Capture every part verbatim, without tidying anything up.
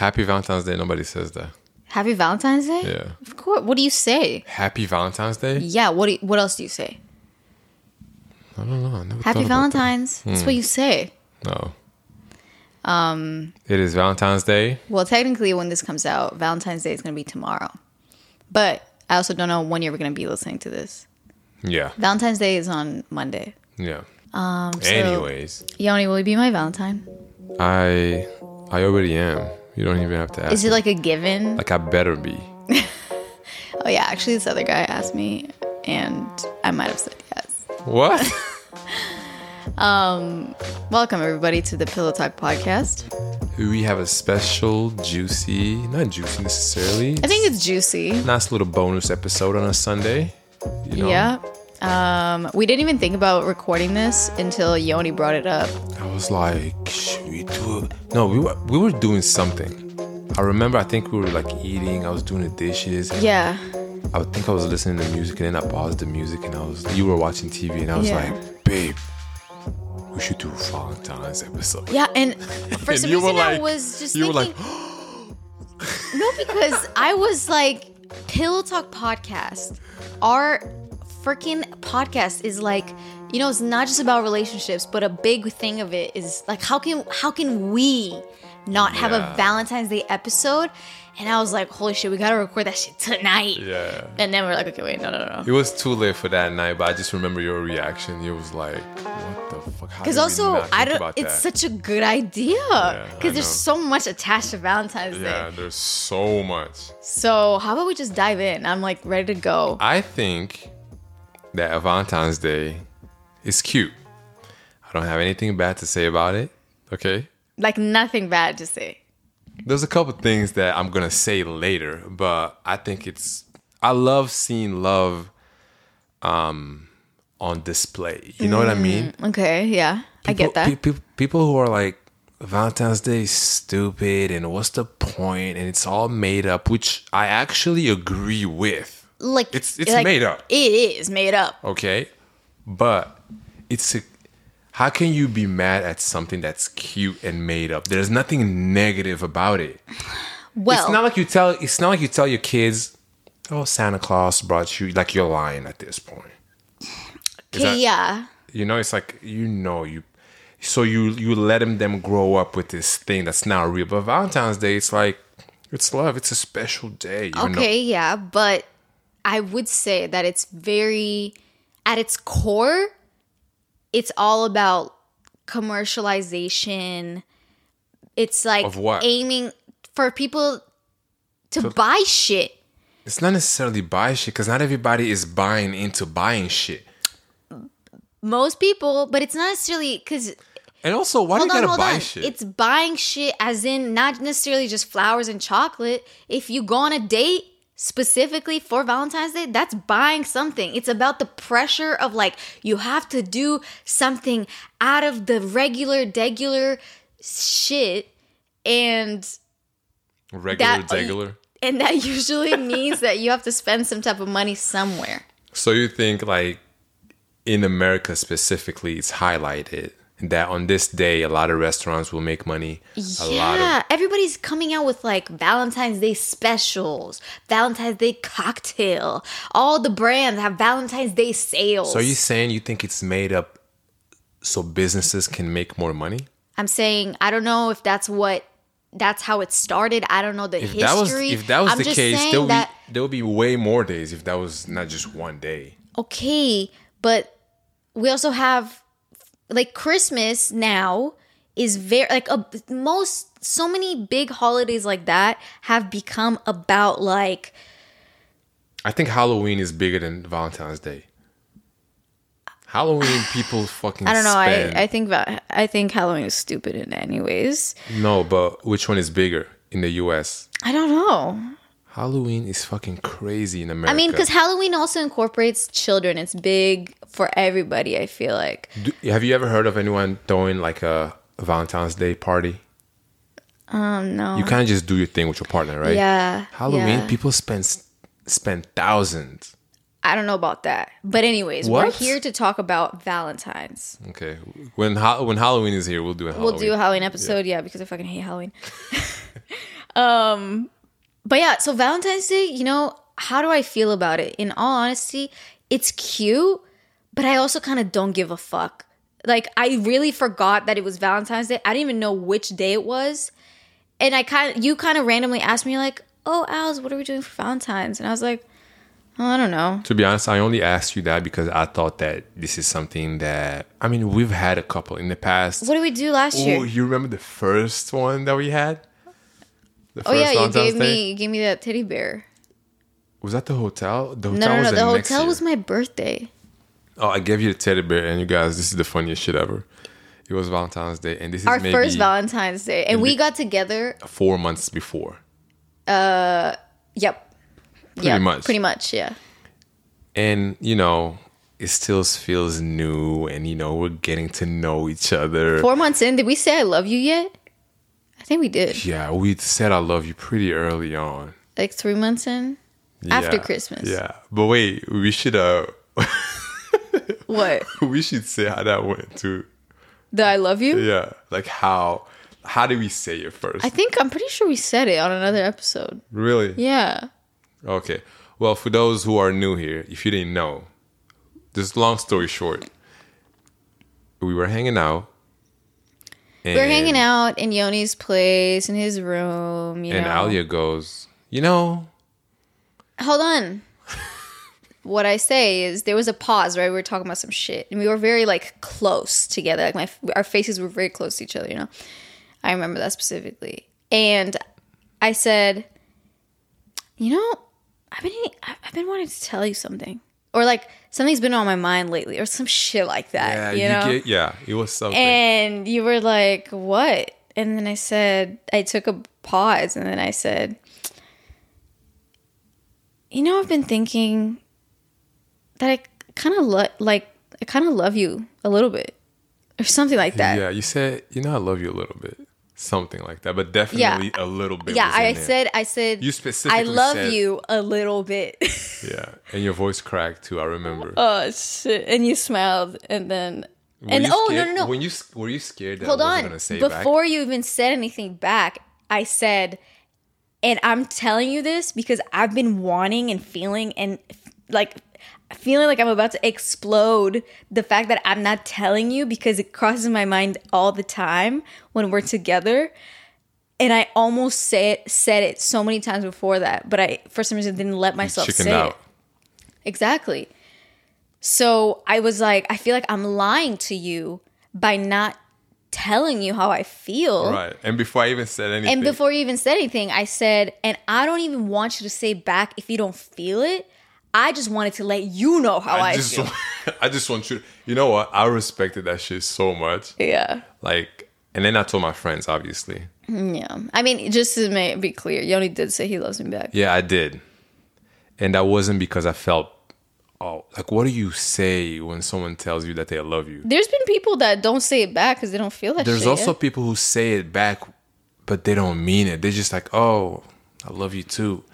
Happy Valentine's Day. Nobody says that. Happy Valentine's Day? Yeah. Of course. What do you say? Happy Valentine's Day? Yeah. What do you, What else do you say? I don't know. I never Happy Valentine's. That. That's hmm. what you say. No. Um, it is Valentine's Day. Well, technically, when this comes out, Valentine's Day is going to be tomorrow. But I also don't know when you're going to be listening to this. Yeah. Valentine's Day is on Monday. Yeah. Um. So Anyways. Yoni, will you be my Valentine? I I already am. You don't even have to ask. Is it me. Like a given? Like I better be. Oh, yeah. Actually, this other guy asked me, and I might have said yes. What? Um, welcome everybody to the Pillow Talk podcast. We have a special juicy, not juicy necessarily. I think it's juicy. Nice little bonus episode on a Sunday. You know? Yeah. Um, we didn't even think about recording this until Yoni brought it up. I was like, should we do it? No, we were we were doing something. I remember. I think we were like eating. I was doing the dishes. Yeah. I think I was listening to music, and then I paused the music, and I was you were watching T V, and I was yeah. like, babe. We should do a Valentine's episode. Yeah, and for and some reason like, I was just you thinking. You were like, no, because I was like, Pillow Talk podcast. Our freaking podcast is like, you know, it's not just about relationships, but a big thing of it is like, how can how can we not have yeah. a Valentine's Day episode? And I was like, holy shit, we gotta record that shit tonight. Yeah. And then we're like, okay, wait, no, no, no. It was too late for that night, but I just remember your reaction. It was like, what the fuck? Because also, I don't. It's that? Such a good idea. Because yeah, there's so much attached to Valentine's yeah, Day. Yeah, there's so much. So how about we just dive in? I'm like ready to go. I think that Valentine's Day is cute. I don't have anything bad to say about it. Okay. Like nothing bad to say. There's a couple things that I'm going to say later, but I think it's... I love seeing love um, on display. You know mm, what I mean? Okay, yeah. People, I get that. Pe- pe- people who are like, Valentine's Day is stupid, and what's the point? And it's all made up, which I actually agree with. Like It's, it's like, made up. It is made up. Okay? But it's... a How can you be mad at something that's cute and made up? There's nothing negative about it. Well, it's not like you tell it's not like you tell your kids, "Oh, Santa Claus brought you." Like you're lying at this point. That, yeah. You know, it's like you know you. So you you letting them grow up with this thing that's not real. But Valentine's Day, it's like it's love. It's a special day. You okay, know? Yeah, but I would say that it's very at its core. It's all about commercialization. It's like of what? Aiming for people to so, buy shit. It's not necessarily buy shit because not everybody is buying into buying shit. Most people, but it's not necessarily because... And also, why do you gotta on, buy on. Shit? It's buying shit as in not necessarily just flowers and chocolate. If you go on a date... Specifically for Valentine's Day, that's buying something. It's about the pressure of like, you have to do something out of the regular, degular shit. And regular, degular. And that usually means that you have to spend some type of money somewhere. So you think like in America specifically, it's highlighted that on this day, a lot of restaurants will make money. Yeah, a lot of- everybody's coming out with like Valentine's Day specials, Valentine's Day cocktail. All the brands have Valentine's Day sales. So are you saying you think it's made up so businesses can make more money? I'm saying I don't know if that's what that's how it started. I don't know the if history. That was, if that was I'm the case, there would that- be, be way more days if that was not just one day. Okay, but we also have... Like Christmas now is very like a, most so many big holidays like that have become about like. I think Halloween is bigger than Valentine's Day. Halloween people fucking. I don't know. Spend. I I think I think Halloween is stupid in anyways. No, but which one is bigger in the U S? I don't know. Halloween is fucking crazy in America. I mean, because Halloween also incorporates children. It's big for everybody, I feel like. Do, have you ever heard of anyone throwing like a Valentine's Day party? Um, no. You kind of just do your thing with your partner, right? Yeah. Halloween, yeah. People spend spend thousands. I don't know about that. But anyways, what? We're here to talk about Valentine's. Okay. When, when Halloween is here, we'll do a Halloween. We'll do a Halloween episode, yeah, yeah because I fucking hate Halloween. Um, but yeah, so Valentine's Day, you know, how do I feel about it? In all honesty, it's cute, but I also kind of don't give a fuck. Like, I really forgot that it was Valentine's Day. I didn't even know which day it was. And I kind of, you kind of randomly asked me, like, oh, Alice, what are we doing for Valentine's? And I was like, oh, I don't know. To be honest, I only asked you that because I thought that this is something that, I mean, we've had a couple in the past. What did we do last oh, year? Oh, you remember the first one that we had? The oh, first yeah, you gave, me, you gave me that teddy bear. Was that the hotel? The hotel no, no, was no, the, the hotel year. was my birthday. Oh, I gave you the teddy bear, and you guys, this is the funniest shit ever. It was Valentine's Day, and this is our maybe first Valentine's Day, and we got together four months before. Uh, yep, pretty yep. much, pretty much, yeah. And you know, it still feels new, and you know, we're getting to know each other. Four months in, did we say I love you yet? I think we did. Yeah, we said I love you pretty early on, like three months in, yeah, after Christmas. Yeah, but wait, we should uh. What? We should say how that went too. That I love you? Yeah. Like how how did we say it first? I think I'm pretty sure we said it on another episode. Really? Yeah. Okay. Well, for those who are new here, if you didn't know, this long story short, we were hanging out. We were hanging out in Yoni's place in his room. You and know. Alia goes, you know. Hold on. What I say is there was a pause, right? We were talking about some shit. And we were very, like, close together. Like, my our faces were very close to each other, you know? I remember that specifically. And I said, you know, I've been I've been wanting to tell you something. Or, like, something's been on my mind lately. Or some shit like that, yeah, you know? You get, yeah, it was something. And you were like, what? And then I said, I took a pause. And then I said, you know, I've been thinking that I kind of lo- like, I kind of love you a little bit, or something like that. Yeah, you said, you know, I love you a little bit, something like that, but definitely yeah. a little bit. Yeah, was I in said, there. I said, you specifically, I love said, you a little bit. Yeah, and your voice cracked too. I remember. Oh shit! And you smiled, and then, were and oh no, no, no. When you were you scared? That Hold I wasn't on. Gonna say Before back? You even said anything back, I said, and I'm telling you this because I've been wanting and feeling and like. feeling like I'm about to explode the fact that I'm not telling you because it crosses my mind all the time when we're together. And I almost say it, said it so many times before that, but I, for some reason, didn't let myself Chicken say out. it. Exactly. So I was like, I feel like I'm lying to you by not telling you how I feel. Right. And before I even said anything. And before you even said anything, I said, and I don't even want you to say back if you don't feel it. I just wanted to let you know how I, I just, feel. I just want you to... You know what? I respected that shit so much. Yeah. Like, and then I told my friends, obviously. Yeah. I mean, just to make it be clear, Yoni did say he loves me back. Yeah, I did. And that wasn't because I felt... Oh, like, what do you say when someone tells you that they love you? There's been people that don't say it back because they don't feel that There's shit. There's also yet. people who say it back, but they don't mean it. They're just like, oh, I love you too.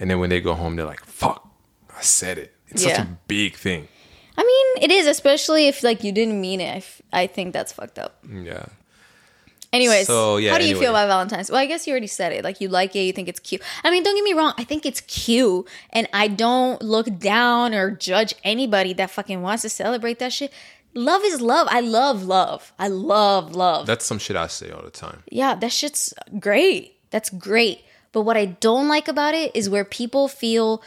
And then when they go home, they're like, fuck. I said it. It's yeah. such a big thing. I mean, it is, especially if like you didn't mean it. I, f- I think that's fucked up. Yeah. Anyways, so, yeah, how do anyway. you feel about Valentine's? Well, I guess you already said it. Like you like it, you think it's cute. I mean, don't get me wrong. I think it's cute, and I don't look down or judge anybody that fucking wants to celebrate that shit. Love is love. I love love. I love love. That's some shit I say all the time. Yeah, that shit's great. That's great. But what I don't like about it is where people feel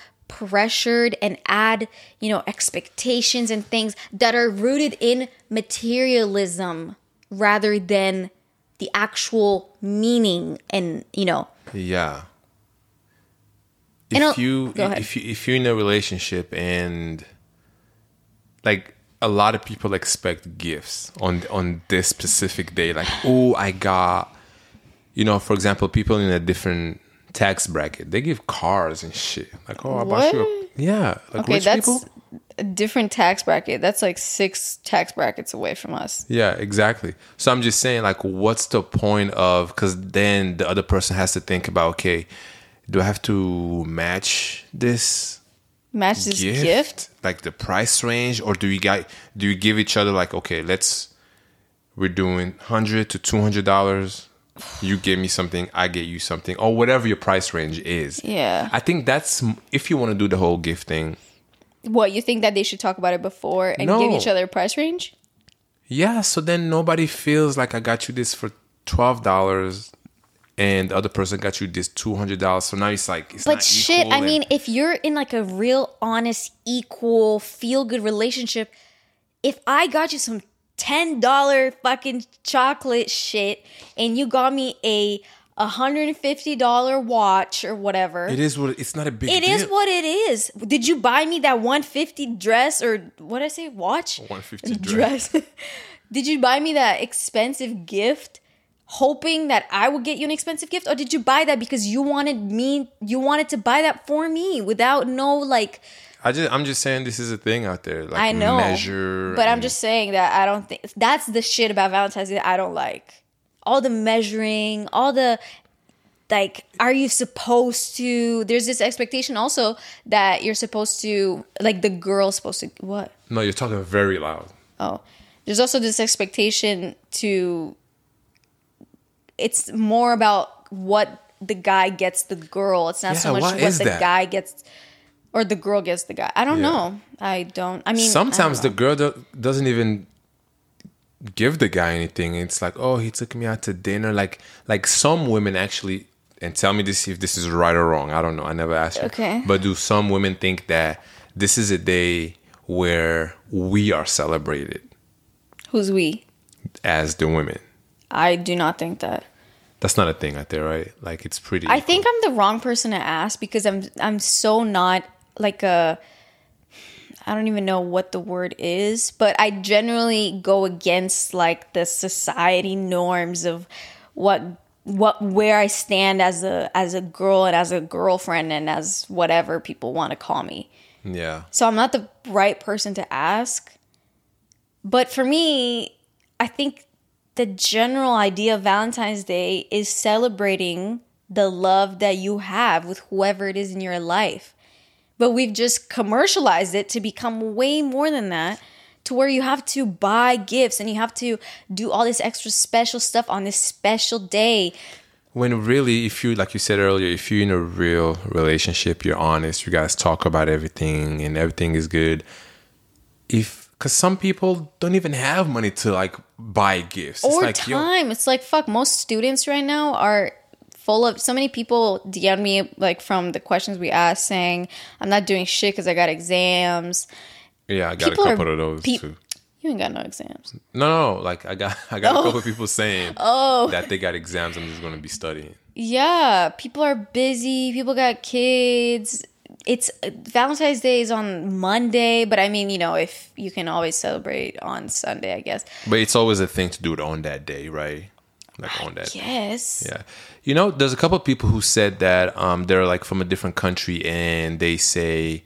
pressured and add, you know, expectations and things that are rooted in materialism rather than the actual meaning and, you know. Yeah. If and you if you if you're in a relationship and like a lot of people expect gifts on on this specific day, like, oh, I got, you know, for example, people in a different tax bracket, they give cars and shit. Like, oh, I bought you a... Yeah. Like, okay, rich that's people? A different tax bracket. That's like six tax brackets away from us. Yeah, exactly. So I'm just saying, like, what's the point of... Because then the other person has to think about, okay, do I have to match this Match this gift? gift? Like, the price range? Or do you guys, do you give each other, like, okay, let's... We're doing one hundred dollars to two hundred dollars you give me something, I get you something, or whatever your price range is. Yeah. I think that's, if you want to do the whole gift thing. What, you think that they should talk about it before and no. give each other a price range? Yeah, so then nobody feels like I got you this for twelve dollars and the other person got you this two hundred dollars. So now it's like, it's but not shit, equal. I and- mean, if you're in like a real honest, equal, feel-good relationship, if I got you some ten dollars fucking chocolate shit and you got me a one hundred fifty dollars watch or whatever. It is what it's not a big it deal. It is what it is. Did you buy me that one hundred fifty dress or what did I say? Watch? one hundred fifty dress. dress. Did you buy me that expensive gift hoping that I would get you an expensive gift, or did you buy that because you wanted me you wanted to buy that for me without no like I just, I'm just saying this is a thing out there. Like I know, measure but and... I'm just saying that I don't think... That's the shit about Valentine's Day that I don't like. All the measuring, all the... Like, are you supposed to... There's this expectation also that you're supposed to... Like, the girl's supposed to... What? No, you're talking very loud. Oh. There's also this expectation to... It's more about what the guy gets the girl. It's not yeah, so much what the that? guy gets... Or the girl gets the guy. I don't yeah. know. I don't. I mean, sometimes I the girl do- doesn't even give the guy anything. It's like, oh, he took me out to dinner. Like, like some women actually, and tell me this if this is right or wrong. I don't know. I never asked you. Okay. But do some women think that this is a day where we are celebrated? Who's we? As the women. I do not think that. That's not a thing out there, right? Like, it's pretty. I equal. think I'm the wrong person to ask because I'm I'm so not. Like a, I don't even know what the word is, but I generally go against like the society norms of what what where I stand as a as a girl and as a girlfriend and as whatever people want to call me. Yeah. So I'm not the right person to ask. But for me, I think the general idea of Valentine's Day is celebrating the love that you have with whoever it is in your life. But we've just commercialized it to become way more than that, to where you have to buy gifts and you have to do all this extra special stuff on this special day. When really, if you, like you said earlier, if you're in a real relationship, you're honest, you guys talk about everything and everything is good. If, because some people don't even have money to like buy gifts. Or it's like, time. Yo- it's like, fuck, most students right now are... full of so many people D M me like from the questions we asked saying I'm not doing shit because I got exams. Yeah, I got people a couple are, of those pe- too. You ain't got no exams. No, no, like I got I got oh. a couple of people saying oh. that they got exams. I'm just gonna be studying. Yeah, people are busy. People got kids. It's Valentine's Day is on Monday, but I mean, you know, if you can always celebrate on Sunday, I guess. But it's always a thing to do it on that day, right? Like on that. Yes. Yeah. You know, there's a couple of people who said that um, they're like from a different country and they say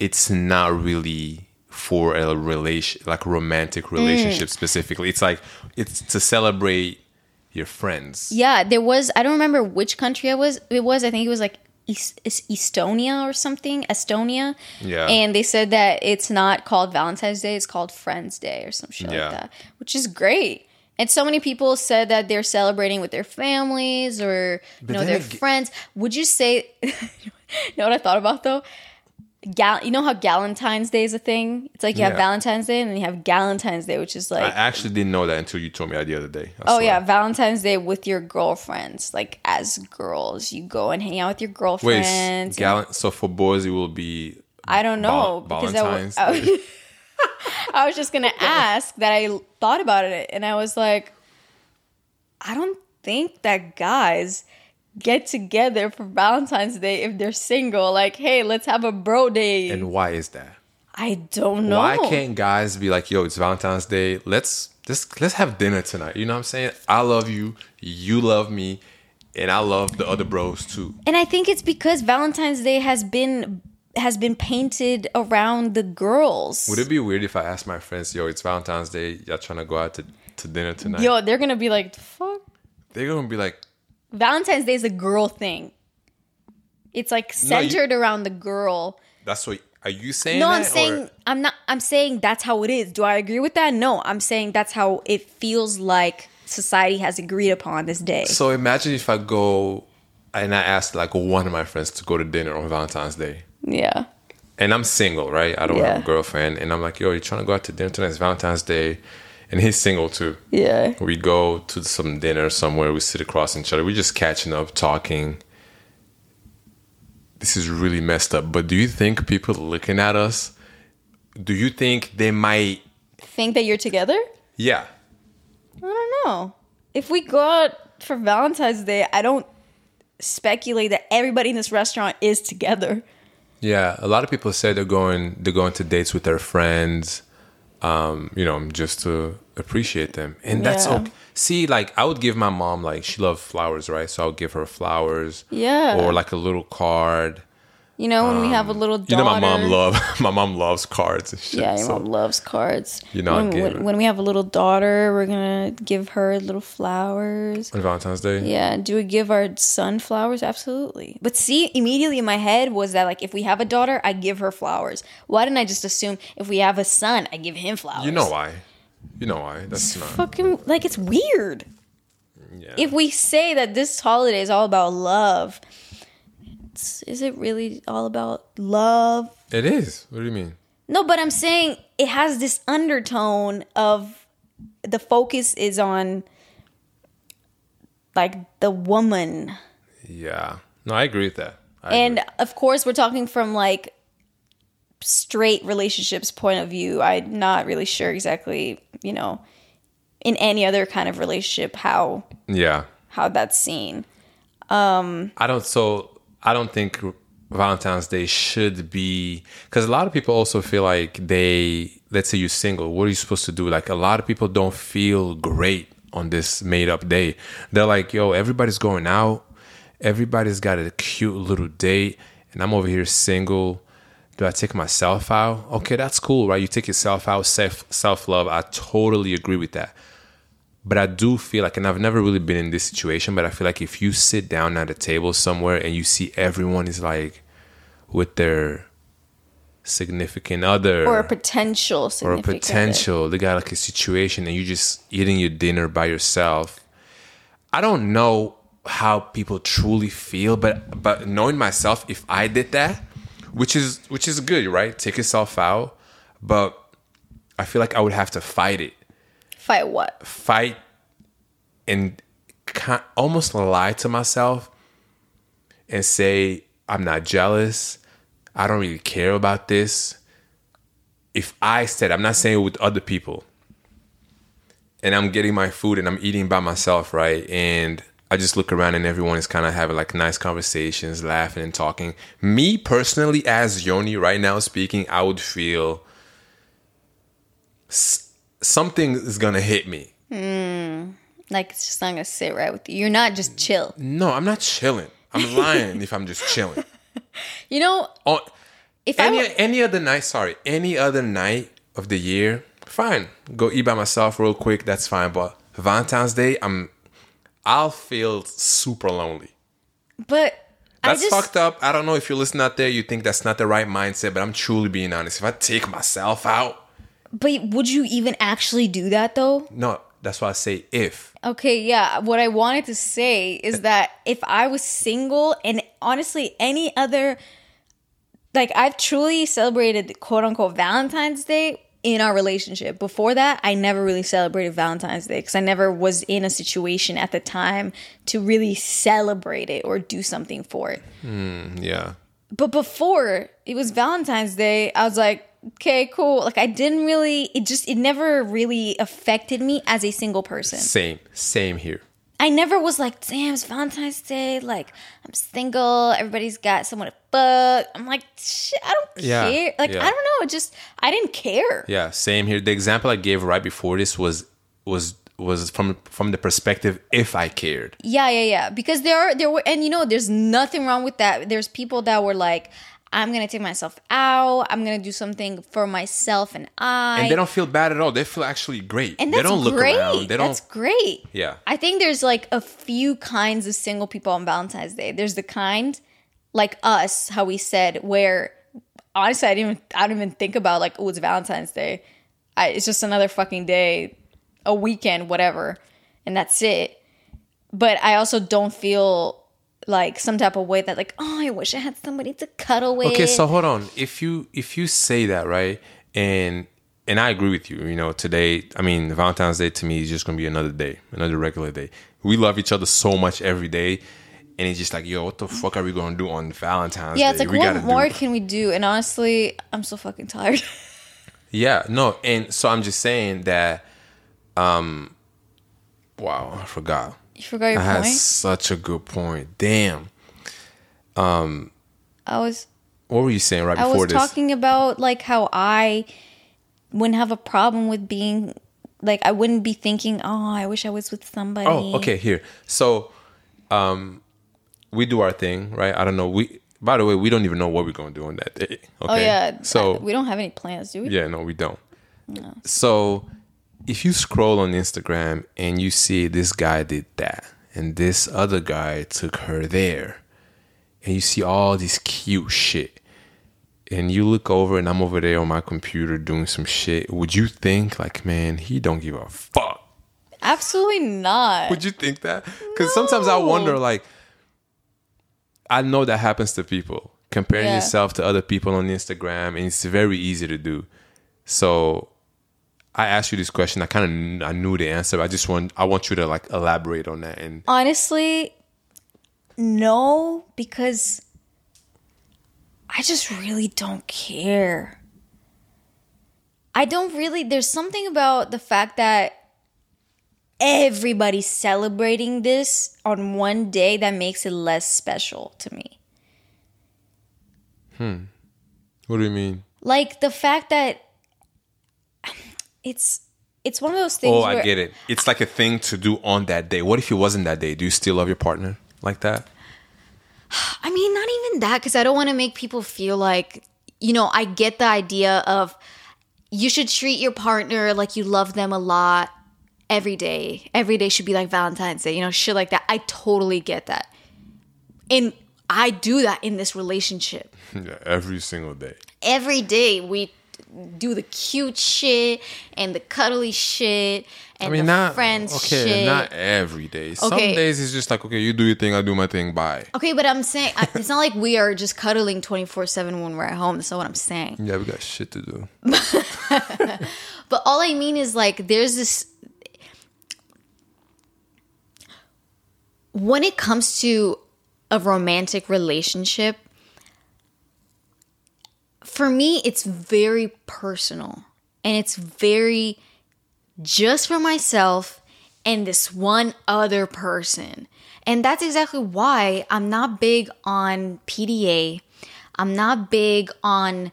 it's not really for a relation, like romantic relationship mm. specifically. It's like it's to celebrate your friends. Yeah. There was, I don't remember which country I was. It was, I think it was like East, Estonia or something. Estonia. Yeah. And they said that it's not called Valentine's Day. It's called Friends Day or some shit yeah. like that, which is great. And so many people said that they're celebrating with their families or you know, their g- friends. Would you say, you know what I thought about though? Gal- you know how Galentine's Day is a thing? It's like you yeah. have Valentine's Day and then you have Galentine's Day, which is like... I actually didn't know that until you told me that the other day. I oh swear. yeah, Valentine's Day with your girlfriends. Like as girls, you go and hang out with your girlfriends. Wait, gal- so for boys it will be... I don't know. Ba- because Valentine's I w- Day. I was just going to ask that I thought about it and I was like, I don't think that guys get together for Valentine's Day if they're single. Like, hey, let's have a bro day. And why is that? I don't know. Why can't guys be like, yo, it's Valentine's Day. Let's just, let's have dinner tonight. You know what I'm saying? I love you. You love me. And I love the other bros too. And I think it's because Valentine's Day has been... has been painted around the girls. Would it be weird if I asked my friends, yo, it's Valentine's Day, y'all trying to go out to, to dinner tonight? Yo, they're going to be like, the fuck? They're going to be like... Valentine's Day is a girl thing. It's like centered no, you, around the girl. That's what... Are you saying no, that? No, I'm saying... Or? I'm not... I'm saying that's how it is. Do I agree with that? No, I'm saying that's how it feels like society has agreed upon this day. So imagine if I go and I ask like one of my friends to go to dinner on Valentine's Day. Yeah. And I'm single, right? I don't yeah. have a girlfriend. And I'm like, yo, you're trying to go out to dinner tonight? It's Valentine's Day. And he's single too. Yeah. We go to some dinner somewhere. We sit across each other. We're just catching up, talking. This is really messed up. But do you think people looking at us, do you think they might... think that you're together? Yeah. I don't know. If we go out for Valentine's Day, I don't speculate that everybody in this restaurant is together. Yeah, a lot of people say they're going they're going to dates with their friends, um, you know, just to appreciate them. And that's yeah. okay. See, like, I would give my mom, like, she loved flowers, right? So I would give her flowers. Yeah. Or like a little card. You know, when um, we have a little daughter. You know, my mom love my mom loves cards and shit. Yeah, your so, mom loves cards. You know, when, when, when we have a little daughter, we're gonna give her little flowers. On Valentine's Day? Yeah. Do we give our son flowers? Absolutely. But see, immediately in my head was that, like, if we have a daughter, I give her flowers. Why didn't I just assume if we have a son, I give him flowers? You know why. You know why. That's it's not fucking like it's weird. Yeah. If we say that this holiday is all about love. Is it really all about love? It is. What do you mean? No, but I'm saying it has this undertone of the focus is on like the woman. Yeah. No, I agree with that. I and agree. Of course, we're talking from like straight relationships point of view. I'm not really sure exactly, you know, in any other kind of relationship how yeah how that's seen. Um, I don't so. I don't think Valentine's Day should be... because a lot of people also feel like they... let's say you're single. What are you supposed to do? Like, a lot of people don't feel great on this made-up day. They're like, yo, everybody's going out. Everybody's got a cute little date. And I'm over here single. Do I take myself out? Okay, that's cool, right? You take yourself out. Self, self-love. I totally agree with that. But I do feel like, and I've never really been in this situation, but I feel like if you sit down at a table somewhere and you see everyone is like with their significant other. Or a potential significant other. Or a potential. They got like a situation and you're just eating your dinner by yourself. I don't know how people truly feel, but but knowing myself, if I did that, which is which is good, right? Take yourself out. But I feel like I would have to fight it. Fight what? Fight and almost lie to myself and say, I'm not jealous. I don't really care about this. If I said, I'm not saying it with other people. And I'm getting my food and I'm eating by myself, right? And I just look around and everyone is kind of having like nice conversations, laughing and talking. Me personally, as Yoni right now speaking, I would feel... St- something is gonna hit me. Mm, like it's just not gonna sit right with you. You're not just chill. No, I'm not chilling. I'm lying if I'm just chilling. You know, On, if any I w- any other night, sorry, any other night of the year, fine. Go eat by myself real quick. That's fine. But Valentine's Day, I'm, I'll feel super lonely. But that's I just, fucked up. I don't know if you listen out there. You think that's not the right mindset, but I'm truly being honest. If I take myself out. But would you even actually do that, though? No, that's why I say if. Okay, yeah. What I wanted to say is that if I was single and honestly any other... like, I've truly celebrated, quote-unquote, Valentine's Day in our relationship. Before that, I never really celebrated Valentine's Day because I never was in a situation at the time to really celebrate it or do something for it. Mm, yeah. But before it was Valentine's Day, I was like... okay, cool. Like, I didn't really... It just... It never really affected me as a single person. Same. Same here. I never was like, damn, it's Valentine's Day. Like, I'm single. Everybody's got someone to fuck. I'm like, shit, I don't yeah, care. Like, yeah. I don't know. It just... I didn't care. Yeah, same here. The example I gave right before this was was was from from the perspective if I cared. Yeah, yeah, yeah. Because there are... there were, and, you know, there's nothing wrong with that. There's people that were like... I'm going to take myself out. I'm going to do something for myself and I. And they don't feel bad at all. They feel actually great. And that's they don't look great. Around. They don't... That's great. Yeah. I think there's like a few kinds of single people on Valentine's Day. There's the kind like us, how we said, where honestly, I didn't even, I don't even think about like, oh, it's Valentine's Day. I, it's just another fucking day, a weekend, whatever. and that's it. But I also don't feel like some type of way that like, oh, I wish I had somebody to cuddle with. Okay, so hold on. If you if you say that, right, and and I agree with you, you know, today, I mean, Valentine's Day to me is just going to be another day, another regular day. We love each other so much every day. And it's just like, yo, what the fuck are we going to do on Valentine's yeah, Day? Yeah, it's like, we what more do? can we do? And honestly, I'm so fucking tired. Yeah, no. And so I'm just saying that, um, wow, I forgot. You forgot your I point? I had such a good point. Damn. Um, I was... What were you saying right I before this? I was talking about, like, how I wouldn't have a problem with being... Like, I wouldn't be thinking, oh, I wish I was with somebody. Oh, okay, here. So, um... we do our thing, right? I don't know. We, by the way, we don't even know what we're going to do on that day. Okay? Oh, yeah. So, we don't have any plans, do we? Yeah, no, we don't. No. So, if you scroll on Instagram and you see this guy did that and this other guy took her there and you see all this cute shit and you look over and I'm over there on my computer doing some shit, would you think, like, man, he don't give a fuck? Absolutely not. Would you think that? Because no. Sometimes I wonder, like, I know that happens to people. Comparing yeah. yourself to other people on Instagram, and it's very easy to do. So, I asked you this question. I kind of I knew the answer. But I just want I want you to like elaborate on that. And honestly, no, because I just really don't care. I don't really. There's something about the fact that everybody's celebrating this on one day that makes it less special to me. Hmm. What do you mean? Like the fact that it's it's one of those things. Oh, I where get it. It's like a thing to do on that day. What if it wasn't that day? Do you still love your partner like that? I mean, not even that, because I don't want to make people feel like, you know, I get the idea of you should treat your partner like you love them a lot. Every day, every day should be like Valentine's Day, you know, shit like that. I totally get that. And I do that in this relationship. Yeah, every single day. Every day we do the cute shit and the cuddly shit and I mean, the not, friends okay, shit. Okay, not every day. Okay. Some days it's just like, okay, you do your thing, I do my thing, bye. Okay, but I'm saying, it's not like we are just cuddling twenty-four seven when we're at home. That's not what I'm saying. Yeah, we got shit to do. But all I mean is like, there's this... When it comes to a romantic relationship, for me, it's very personal. And it's very just for myself and this one other person. And that's exactly why I'm not big on P D A. I'm not big on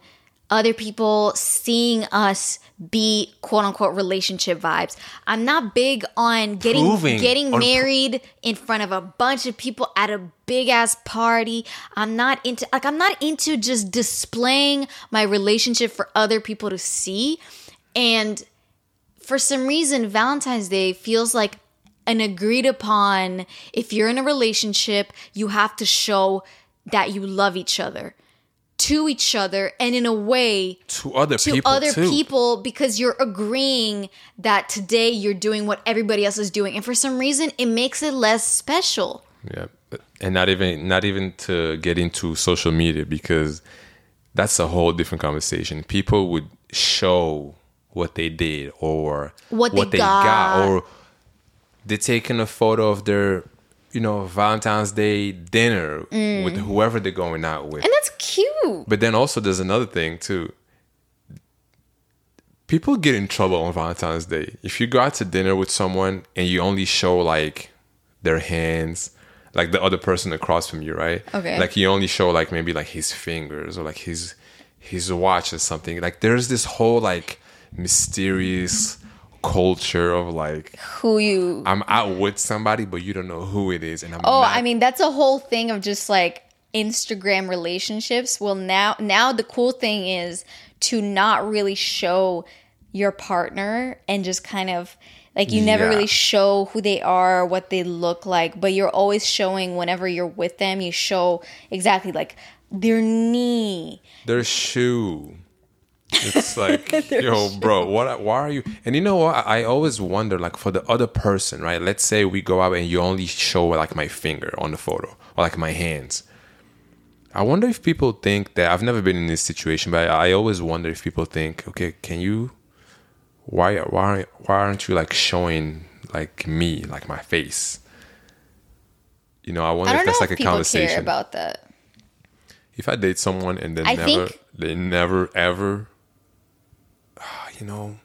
other people seeing us be quote unquote relationship vibes. I'm not big on getting Proving getting married pr- in front of a bunch of people at a big ass party. I'm not into like I'm not into just displaying my relationship for other people to see. And for some reason, Valentine's Day feels like an agreed upon. If you're in a relationship, you have to show that you love each other. To each other and in a way to other to people other too. people because you're agreeing that today you're doing what everybody else is doing, and for some reason it makes it less special. Yeah, and not even not even to get into social media, because that's a whole different conversation. People would show what they did or what they, what they got. got, or they're taking a photo of their, you know, Valentine's Day dinner mm. with whoever they're going out with. And that's cute. But then also there's another thing too. People get in trouble on Valentine's Day. If you go out to dinner with someone and you only show like their hands, like the other person across from you, right? Okay. Like you only show like maybe like his fingers or like his his watch or something. Like there's this whole like mysterious culture of like who you I'm out with somebody but you don't know who it is, and I'm oh not- I mean that's a whole thing of just like Instagram relationships. Well, now now the cool thing is to not really show your partner and just kind of like you never yeah. really show who they are, what they look like, but you're always showing whenever you're with them. You show exactly like their knee, their shoe, It's like, yo, bro, what? Why are you? And you know what? I always wonder, like, for the other person, right? Let's say we go out and you only show like my finger on the photo or like my hands. I wonder if people think that I've never been in this situation, but I always wonder if people think, okay, can you? Why? Why? Why aren't you like showing like me, like my face? You know, I wonder I don't if that's know like if a people conversation care about that. If I date someone and they I never, think... they never ever. You know,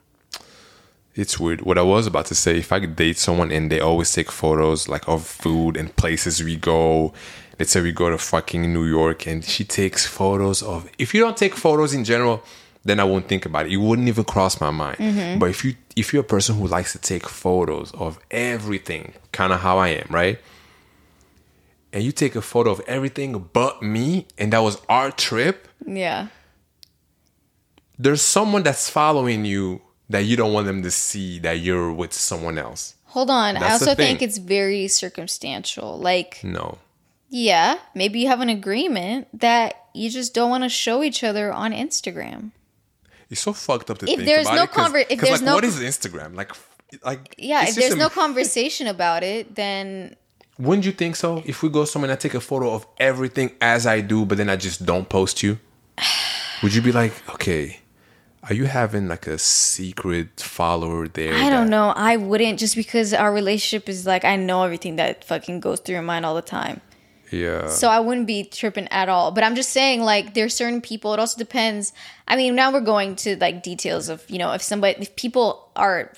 it's weird. What I was about to say, if I date someone and they always take photos like of food and places we go, let's say we go to fucking New York and she takes photos of, if you don't take photos in general, then I won't think about it. It wouldn't even cross my mind. Mm-hmm. But if you, if you're a person who likes to take photos of everything, kind of how I am, right? And you take a photo of everything but me, and that was our trip. Yeah. There's someone that's following you that you don't want them to see that you're with someone else. Hold on. That's I also think it's very circumstantial. Like, no. Yeah. Maybe you have an agreement that you just don't want to show each other on Instagram. It's so fucked up to if think there's about no it. Conver- if there's like, no... what is Instagram? Like, like yeah, if there's a... no conversation about it, then... Wouldn't you think so? If we go somewhere and I take a photo of everything as I do, but then I just don't post you? Would you be like, okay... Are you having like a secret follower there? I don't know. I wouldn't, just because our relationship is like, I know everything that fucking goes through your mind all the time. Yeah. So I wouldn't be tripping at all. But I'm just saying, like, there's certain people. It also depends. I mean, now we're going to like details of, you know, if somebody, if people are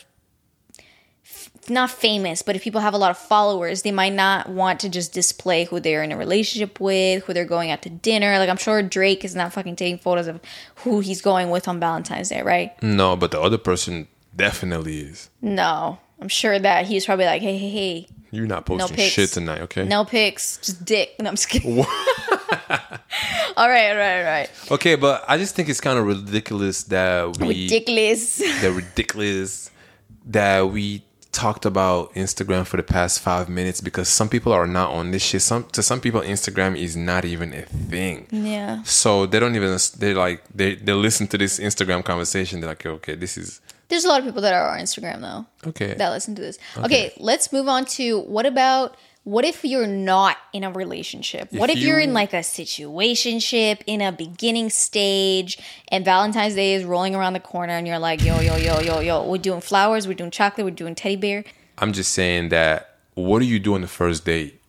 f- not famous, but if people have a lot of followers, they might not want to just display who they're in a relationship with, who they're going out to dinner. Like, I'm sure Drake is not fucking taking photos of who he's going with on Valentine's Day, right? No, but the other person definitely is. No, I'm sure that he's probably like, hey, hey, hey. You're not posting no shit tonight, okay? No pics, just dick. No, I'm just kidding. all right, all right, all right. Okay, but I just think it's kind of ridiculous that we... Ridiculous. That ridiculous that we talked about Instagram for the past five minutes because some people are not on this shit. Some to some people, Instagram is not even a thing. Yeah. So they don't even, they like, they, they listen to this Instagram conversation. They're like, okay, this is. There's a lot of people that are on Instagram though. Okay. That listen to this. Okay. Okay, let's move on to what about, what if you're not in a relationship? If what if you... you're in like a situationship, in a beginning stage, and Valentine's Day is rolling around the corner and you're like, yo, yo, yo, yo, yo, we're doing flowers, we're doing chocolate, we're doing teddy bear. I'm just saying that, what do you do on the first date?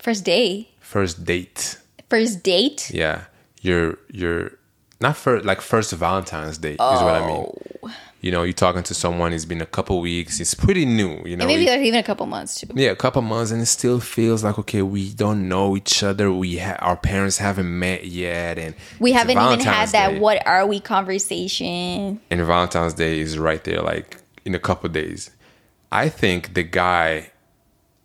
First date? First date. First date? Yeah. You're, you're, not first, like first Valentine's Day oh. is what I mean. You know, you're talking to someone, it's been a couple weeks, it's pretty new, you know. And maybe like even a couple months too. Yeah, a couple months, and it still feels like, okay, we don't know each other, we ha- our parents haven't met yet, and we haven't even had that what are we conversation. And Valentine's Day is right there, like in a couple days. I think the guy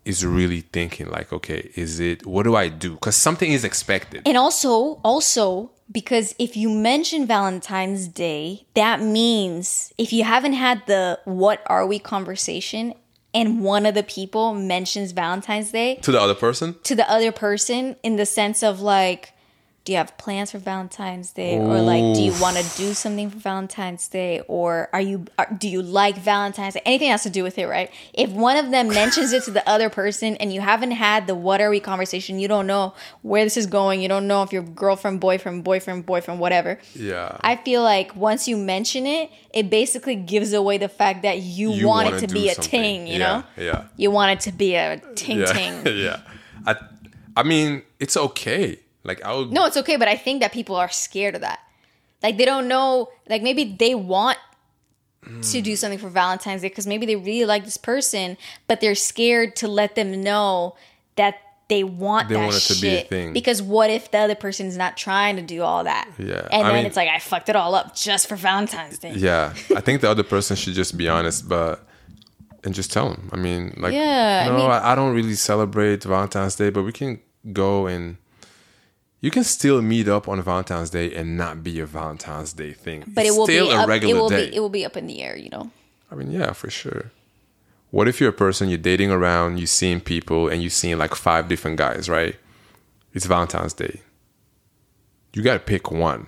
is really thinking like, okay, is it, what do I do? Because something is expected. And also, also... because if you mention Valentine's Day, that means if you haven't had the what are we conversation and one of the people mentions Valentine's Day. To the other person? To the other person in the sense of like, do you have plans for Valentine's Day? Oof. Or like, do you want to do something for Valentine's Day? Or are you are, do you like Valentine's Day? Anything has to do with it, right? If one of them mentions it to the other person and you haven't had the what are we conversation, you don't know where this is going. You don't know if you're girlfriend, boyfriend, boyfriend, boyfriend, whatever. Yeah. I feel like once you mention it, it basically gives away the fact that you, you want it to be something. A ting, you yeah, know? Yeah. You want it to be a ting ting. Yeah. yeah. I, I mean, it's okay. Like I would... No, it's okay, but I think that people are scared of that. Like they don't know, like maybe they want mm. to do something for Valentine's Day because maybe they really like this person, but they're scared to let them know that they want they that want it shit. To be a thing. Because what if the other person is not trying to do all that? Yeah. And I then mean, it's like I fucked it all up just for Valentine's Day. Yeah. I think the other person should just be honest, but and just tell them. I mean, like yeah, no, I, mean, I don't really celebrate Valentine's Day, but we can go and you can still meet up on Valentine's Day and not be a Valentine's Day thing. But it's it will still be a up, regular it will day. Be, it will be up in the air, you know? I mean, yeah, for sure. What if you're a person, you're dating around, you're seeing people, and you're seeing like five different guys, right? It's Valentine's Day. You got to pick one.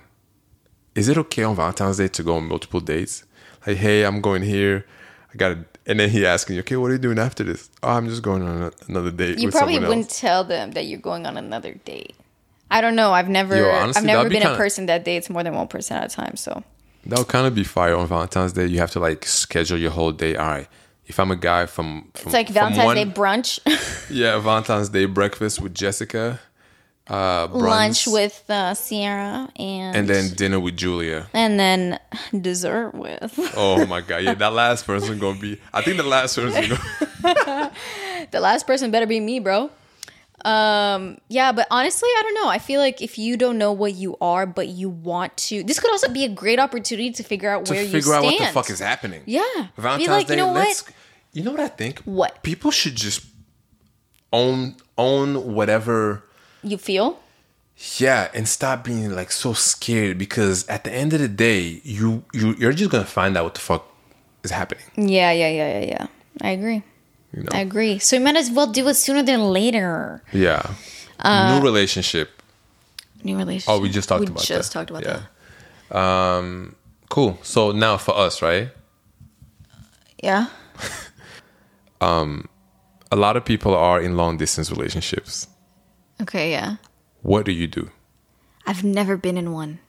is it okay on Valentine's Day to go on multiple dates? Like, hey, I'm going here. I got to, and then he asking you, okay, what are you doing after this? Oh, I'm just going on a, another date. You with probably wouldn't else. Tell them that you're going on another date. I don't know. I've never, Yo, honestly, I've never been be kinda, a person that dates more than one person at a time. So that would kind of be fire on Valentine's Day. You have to like schedule your whole day. All right. If I'm a guy from, from it's like Valentine's one, Day brunch. Yeah, Valentine's Day breakfast with Jessica, uh, brunch. lunch with uh, Sierra, and and then dinner with Julia, and then dessert with. Oh my God! Yeah, that last person gonna be. I think the last person. Gonna... the last person better be me, bro. Um. Yeah, but honestly, I don't know. I feel like if you don't know what you are, but you want to, this could also be a great opportunity to figure out to where figure you stand. Figure out what the fuck is happening. Yeah. Valentine's like, Day. You know let's, what? You know what I think? What? People should just own own whatever you feel. Yeah, and stop being like so scared, because at the end of the day, you you you're just gonna find out what the fuck is happening. Yeah, yeah, yeah, yeah, yeah. I agree. You know? I agree. So you might as well do it sooner than later. Yeah. Uh, new relationship. New relationship. Oh, we just talked we about just that. We just talked about yeah. that. Um, cool. So now for us, right? Yeah. um, a lot of people are in long distance relationships. Okay, yeah. What do you do? I've never been in one.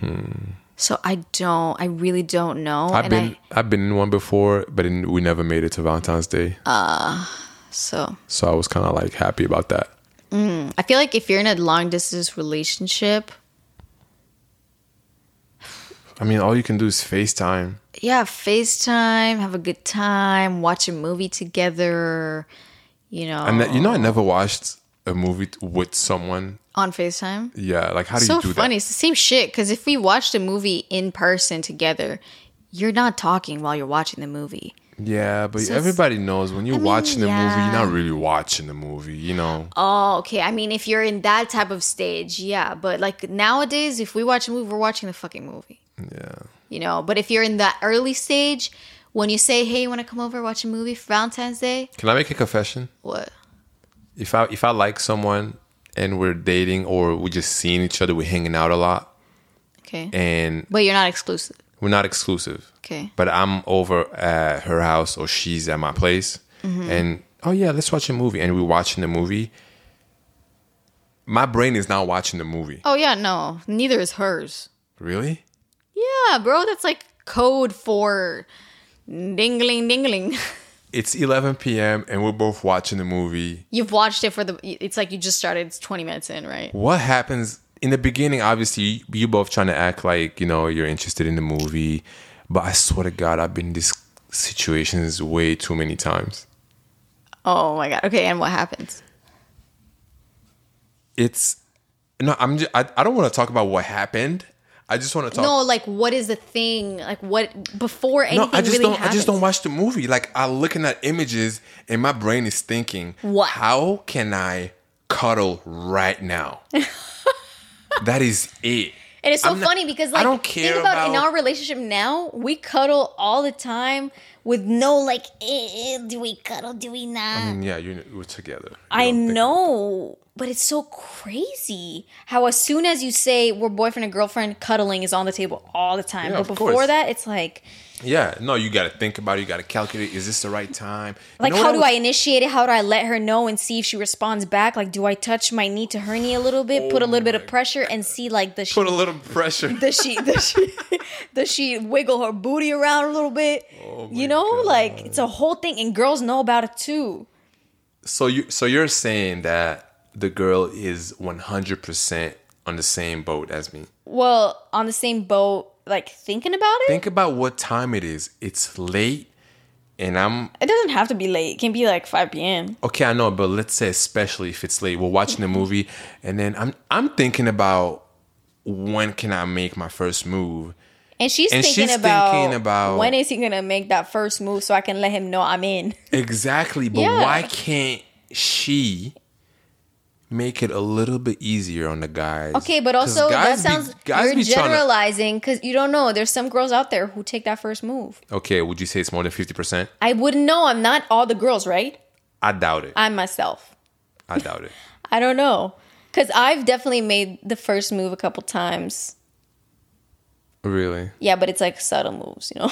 Hmm. So I don't, I really don't know. I've and been, I, I've been in one before, but in, we never made it to Valentine's Day. Uh, so. So I was kind of like happy about that. Mm, I feel like if you're in a long distance relationship. I mean, all you can do is FaceTime. Yeah, FaceTime, have a good time, watch a movie together, you know. And that, you know, I never watched a movie t- with someone. On FaceTime? Yeah, like how do so you do funny. that? So funny, it's the same shit, because if we watched a movie in person together, you're not talking while you're watching the movie. Yeah, but so everybody knows when you're I mean, watching the yeah. movie, you're not really watching the movie, you know? Oh, okay, I mean, if you're in that type of stage, yeah, but like nowadays, if we watch a movie, we're watching the fucking movie. Yeah. You know, but if you're in that early stage, when you say, hey, you want to come over, watch a movie for Valentine's Day? Can I make a confession? What? If I If I like someone... and we're dating or we're just seeing each other, we're hanging out a lot. Okay. And but you're not exclusive. We're not exclusive. Okay. But I'm over at her house or she's at my place. Mm-hmm. And, oh yeah, let's watch a movie. And we're watching the movie. My brain is not watching the movie. Oh yeah, no. Neither is hers. Really? Yeah, bro. That's like code for dingling, dingling. It's eleven p.m. and we're both watching the movie. You've watched it for the... It's like you just started. It's twenty minutes in, right? What happens... In the beginning, obviously, you both trying to act like, you know, you're interested in the movie. But I swear to God, I've been in these situations way too many times. Oh, my God. Okay, and what happens? It's... No, I'm just... I, I don't want to talk about what happened. I just want to talk. No, like what is the thing? Like what before anything no, I just really don't, happens? I just don't watch the movie. Like I'm looking at images and my brain is thinking, what? How can I cuddle right now? That is it. And it's so I'm funny not, because like I don't care think about, about in our relationship now, we cuddle all the time with no like, eh, eh, do we cuddle? Do we not? I mean, yeah, you're, we're together. You I know. But it's so crazy how as soon as you say we're boyfriend and girlfriend, cuddling is on the table all the time. Yeah, but before course. that, it's like... Yeah, no, you got to think about it. You got to calculate, is this the right time? Like, you know how I was- do I initiate it? How do I let her know and see if she responds back? Like, do I touch my knee to her knee a little bit, oh put a little bit of pressure, God. and see, like, does she... Put a little pressure. Does she, does she, does she wiggle her booty around a little bit? Oh you know, God. Like, it's a whole thing. And girls know about it, too. So you, So you're saying that... the girl is one hundred percent on the same boat as me. Well, on the same boat, like thinking about it? Think about what time it is. It's late and I'm... It doesn't have to be late. It can be like five p.m. Okay, I know, but let's say especially if it's late. We're watching the movie and then I'm I'm thinking about when can I make my first move. And she's, and thinking, she's about thinking about when is he going to make that first move so I can let him know I'm in. Exactly, but yeah. Why can't she... make it a little bit easier on the guys. Okay, but also that sounds be, you're be generalizing because you don't know. There's some girls out there who take that first move. Okay, would you say it's more than fifty percent? I wouldn't know. I'm not all the girls, right? I doubt it. I'm myself. I doubt it. I don't know because I've definitely made the first move a couple times Really? Yeah, but it's like subtle moves, you know.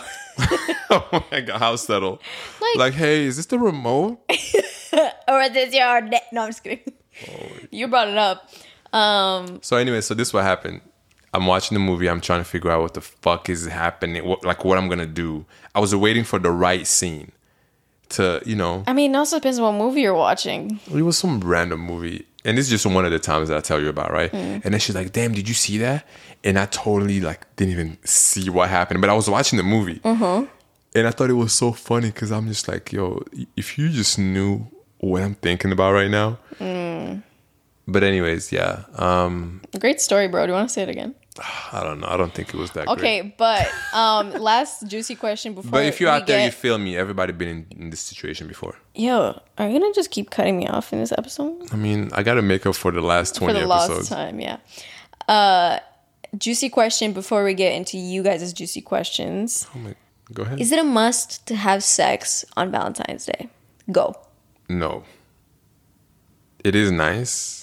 Oh my god, how subtle! Like, like, hey, is this the remote? Or is this your net? No, I'm just kidding. Oh, you brought it up. Um, so anyway, so this is what happened. I'm watching the movie. I'm trying to figure out what the fuck is happening. What, like, what I'm gonna do. I was waiting for the right scene to, you know. I mean, it also depends on what movie you're watching. It was some random movie. And this is just one of the times that I tell you about, right? Mm. And then she's like, damn, did you see that? And I totally like didn't even see what happened. But I was watching the movie. Mm-hmm. And I thought it was so funny because I'm just like, yo, if you just knew what I'm thinking about right now. Mm. But anyways, yeah. Um, Great story, bro. Do you want to say it again? I don't know. I don't think it was that okay, great. Okay, but um, last juicy question before. But if you're out there, get... you feel me. Everybody been in, in this situation before. Yo, are you gonna just keep cutting me off in this episode? I mean, I gotta make up for the last twenty for the episodes. Last time, yeah. Uh, juicy question before we get into you guys' juicy questions. Oh my, go ahead. Is it a must to have sex on Valentine's Day? Go. No. It is nice.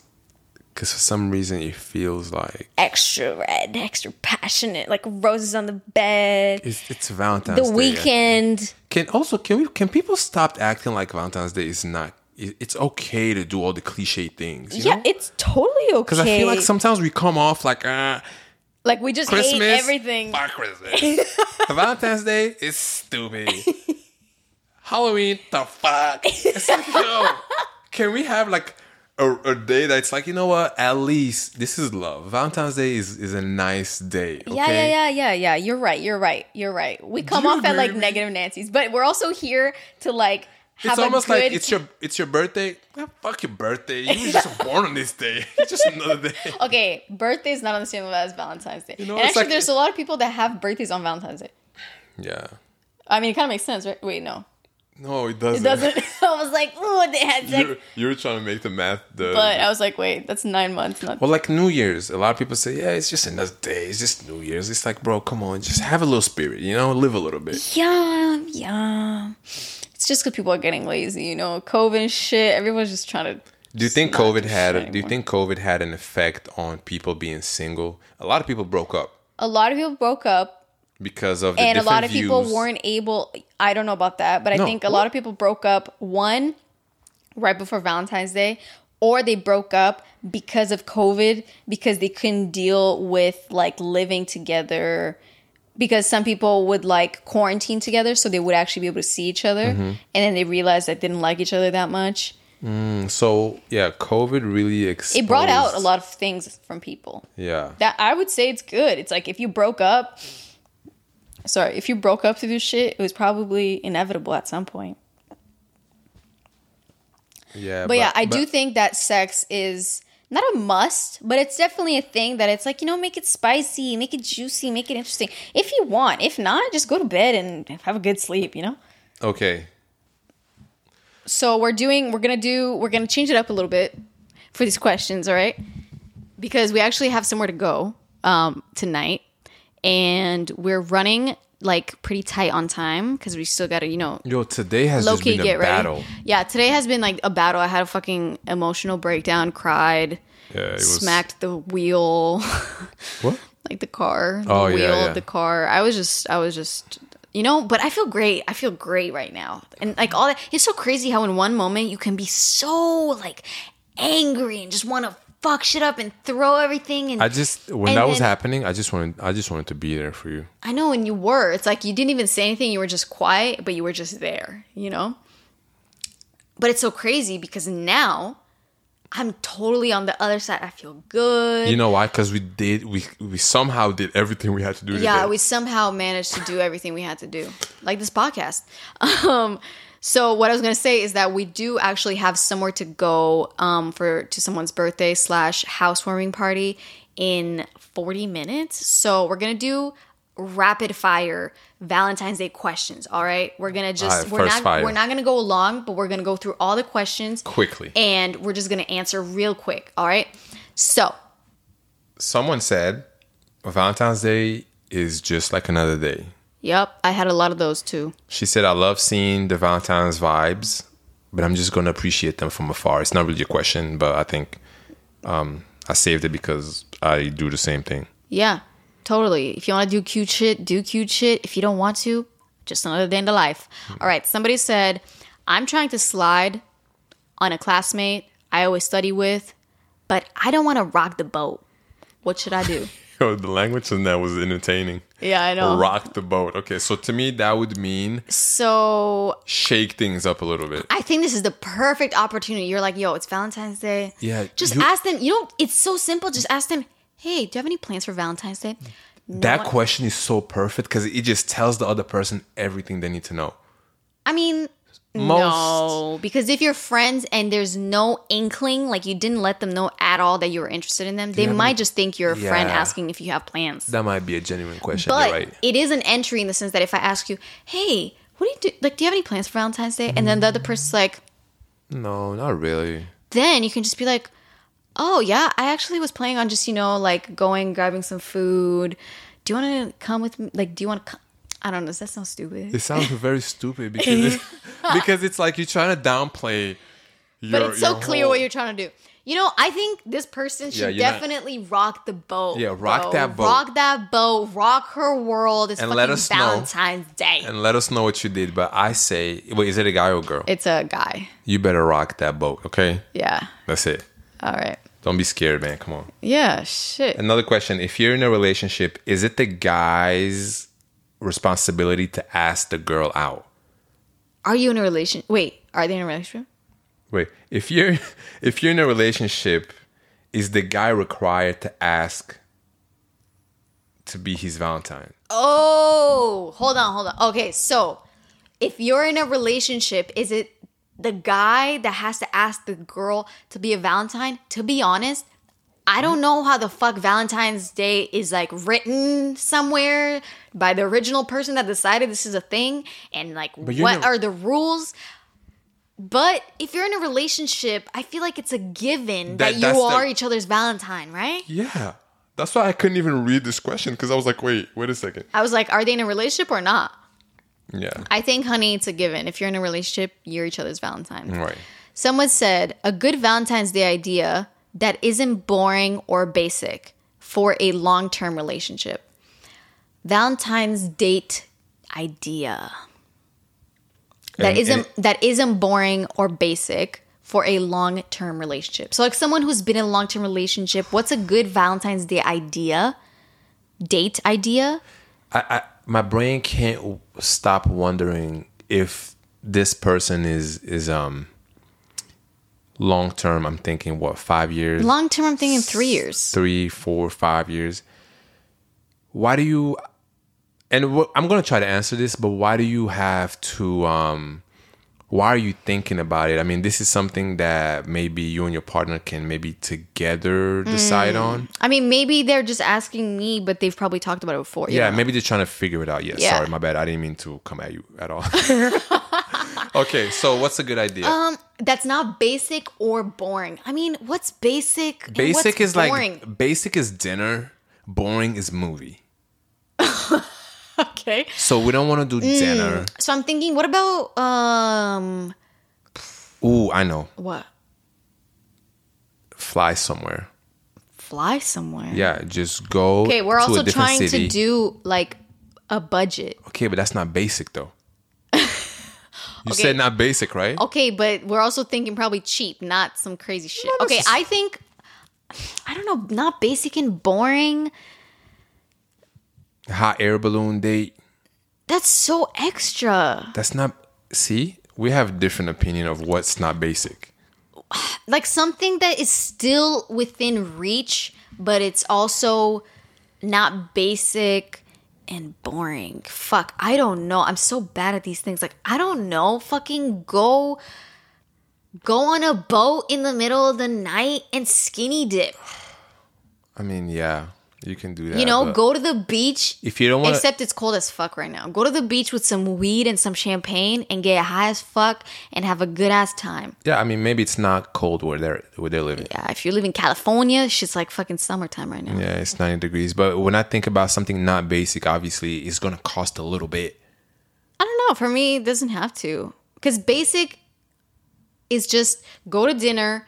Because for some reason, it feels like... extra red, extra passionate, like roses on the bed. It's, it's Valentine's the Day. The weekend. Can also, can we? Can people stop acting like Valentine's Day is not... It's okay to do all the cliche things, you yeah, know? It's totally okay. Because I feel like sometimes we come off like... Uh, like we just Christmas, hate everything. Fuck Christmas. Valentine's Day is stupid. Halloween, the fuck? It's like, yo, can we have like... A, a day that's like, you know what, at least this is love. Valentine's Day is, is a nice day. Okay? Yeah, yeah, yeah, yeah, yeah. You're right, you're right, you're right. We come off at like negative Nancy's, but we're also here to like have it's a almost good... like it's your it's your birthday. Yeah, fuck your birthday. You were just born on this day. It's just another day. Okay, birthday is not on the same level as Valentine's Day. You know, and actually like, there's a lot of people that have birthdays on Valentine's Day. Yeah. I mean, it kind of makes sense, right? Wait, no. No, it doesn't. It doesn't. I was like, oh, they had sex. You're, you were trying to make the math. The, but I was like, wait, that's nine months. Not well, like New Year's. A lot of people say, yeah, it's just another day. It's just New Year's. It's like, bro, come on. Just have a little spirit, you know? Live a little bit. Yum, yum. It's just because people are getting lazy, you know? COVID and shit. Everyone's just trying to... Do you think COVID had? A, do you think COVID had an effect on people being single? A lot of people broke up. A lot of people broke up. Because of the and a lot of views. People weren't able. I don't know about that, but no. I think a lot of people broke up one right before Valentine's Day, or they broke up because of COVID because they couldn't deal with like living together. Because some people would like quarantine together, so they would actually be able to see each other, mm-hmm. and then they realized they didn't like each other that much. Mm, so yeah, COVID really exposed. It brought out a lot of things from people. Yeah, that I would say it's good. It's like if you broke up. Sorry, if you broke up through this shit, it was probably inevitable at some point. Yeah, but, but yeah, I but, do think that sex is not a must, but it's definitely a thing that it's like, you know, make it spicy, make it juicy, make it interesting. If you want. If not, just go to bed and have a good sleep, you know? Okay. So we're doing, we're going to do, we're going to change it up a little bit for these questions, all right? Because we actually have somewhere to go um, tonight. And we're running like pretty tight on time because we still gotta, you know. Yo, today has just been a battle. Ready. Yeah, today has been like a battle. I had a fucking emotional breakdown, cried, yeah, it smacked was... the wheel, what? Like the car, the oh, wheel, yeah, yeah. the car. I was just, I was just, you know. But I feel great. I feel great right now, and like all that. It's so crazy how in one moment you can be so like angry and just want to. Fuck shit up and throw everything. And I just when that then, was happening, I just wanted, I just wanted to be there for you. I know, and you were. It's like you didn't even say anything. You were just quiet, but you were just there. You know. But it's so crazy because now I'm totally on the other side. I feel good. You know why? Because we did. We we somehow did everything we had to do. Yeah, today. We somehow managed to do everything we had to do, like this podcast. Um, So what I was going to say is that we do actually have somewhere to go um, for to someone's birthday slash housewarming party in forty minutes. So we're going to do rapid fire Valentine's Day questions. All right. We're going to just right, we're not fire. We're not going to go long, but we're going to go through all the questions quickly. And we're just going to answer real quick. All right. So someone said Valentine's Day is just like another day. Yep, I had a lot of those too. She said, I love seeing the Valentine's vibes, but I'm just going to appreciate them from afar. It's not really a question, but I think um, I saved it because I do the same thing. Yeah. Totally. If you want to do cute shit, do cute shit. If you don't want to, just another day in the life. All right. Somebody said, I'm trying to slide on a classmate I always study with, but I don't want to rock the boat. What should I do? Yo, the language in that was entertaining. Yeah, I know. Rock the boat. Okay, so to me, that would mean... So... Shake things up a little bit. I think this is the perfect opportunity. You're like, yo, it's Valentine's Day. Yeah. Just you, ask them. You know, it's so simple. Just ask them, hey, do you have any plans for Valentine's Day? No that one- question is so perfect because it just tells the other person everything they need to know. I mean... Most. No, because if you're friends and there's no inkling, like you didn't let them know at all that you were interested in them, they yeah, might just think you're a yeah. friend asking if you have plans. That might be a genuine question, but right. It is an entry in the sense that if I ask you, hey, what do you do? Like, do you have any plans for Valentine's Day? And mm. then the other person's like, no, not really. Then you can just be like, oh, yeah, I actually was planning on just, you know, like going, grabbing some food. Do you want to come with me? Like, do you want to come? I don't know. Does that sound stupid? It sounds very stupid because it's, because it's like you're trying to downplay your But it's so whole... clear what you're trying to do. You know, I think this person should yeah, definitely not... rock the boat. Yeah, rock bro. that boat. Rock that boat. Rock her world. It's and fucking let us Valentine's know. Day. And let us know what you did. But I say, wait, is it a guy or a girl? It's a guy. You better rock that boat, okay? Yeah. That's it. All right. Don't be scared, man. Come on. Yeah, shit. Another question. If you're in a relationship, is it the guy's... responsibility to ask the girl out? Are you in a relationship? Wait, are they in a relationship? Wait, if you're if you're in a relationship, is the guy required to ask to be his Valentine? Oh, hold on, hold on. Okay, so if you're in a relationship, is it the guy that has to ask the girl to be a Valentine? To be honest, I don't know how the fuck Valentine's Day is like written somewhere by the original person that decided this is a thing and like what never- are the rules. But if you're in a relationship, I feel like it's a given that, that you are the- each other's Valentine, right? Yeah. That's why I couldn't even read this question because I was like, wait, wait a second. I was like, are they in a relationship or not? Yeah. I think, honey, it's a given. If you're in a relationship, you're each other's Valentine. Right. Someone said, a good Valentine's Day idea... that isn't boring or basic for a long-term relationship. Valentine's date idea. That and, isn't and, that isn't boring or basic for a long-term relationship. So like someone who's been in a long-term relationship, what's a good Valentine's Day idea? Date idea? I, I my brain can't stop wondering if this person is is um long term, I'm thinking, what, five years? Long term, I'm thinking three years. Three, four, five years. Why do you... And wh- I'm going to try to answer this, but why do you have to... Um, why are you thinking about it? I mean, this is something that maybe you and your partner can maybe together decide mm. on. I mean, maybe they're just asking me, but they've probably talked about it before. Yeah, know? Maybe they're trying to figure it out. Yeah, yeah, sorry, my bad. I didn't mean to come at you at all. Okay, so what's a good idea? Um, that's not basic or boring. I mean, what's basic? Basic and what's is boring? Like basic is dinner, boring is movie. Okay. So we don't want to do mm, dinner. So I'm thinking, what about um? Ooh, I know. What? Fly somewhere. Fly somewhere. Yeah, just go. Okay, we're to also a different trying city. To do like a budget. Okay, but that's not basic though. You okay. said not basic, right? Okay, but we're also thinking probably cheap, not some crazy shit. Not okay, a... I think, I don't know, not basic and boring. Hot air balloon date. That's so extra. That's not, see, we have different opinion of what's not basic. Like something that is still within reach, but it's also not basic and boring. Fuck, I don't know. I'm so bad at these things. Like, I don't know. Fucking go go on a boat in the middle of the night and skinny dip. I mean, yeah, you can do that. You know, go to the beach. If you don't want, except it's cold as fuck right now. Go to the beach with some weed and some champagne and get high as fuck and have a good ass time. Yeah, I mean, maybe it's not cold where they're where they're living. Yeah, if you live in California, shit's like fucking summertime right now. Yeah, it's ninety degrees. But when I think about something not basic, obviously it's gonna cost a little bit. I don't know. For me, it doesn't have to, because basic is just go to dinner.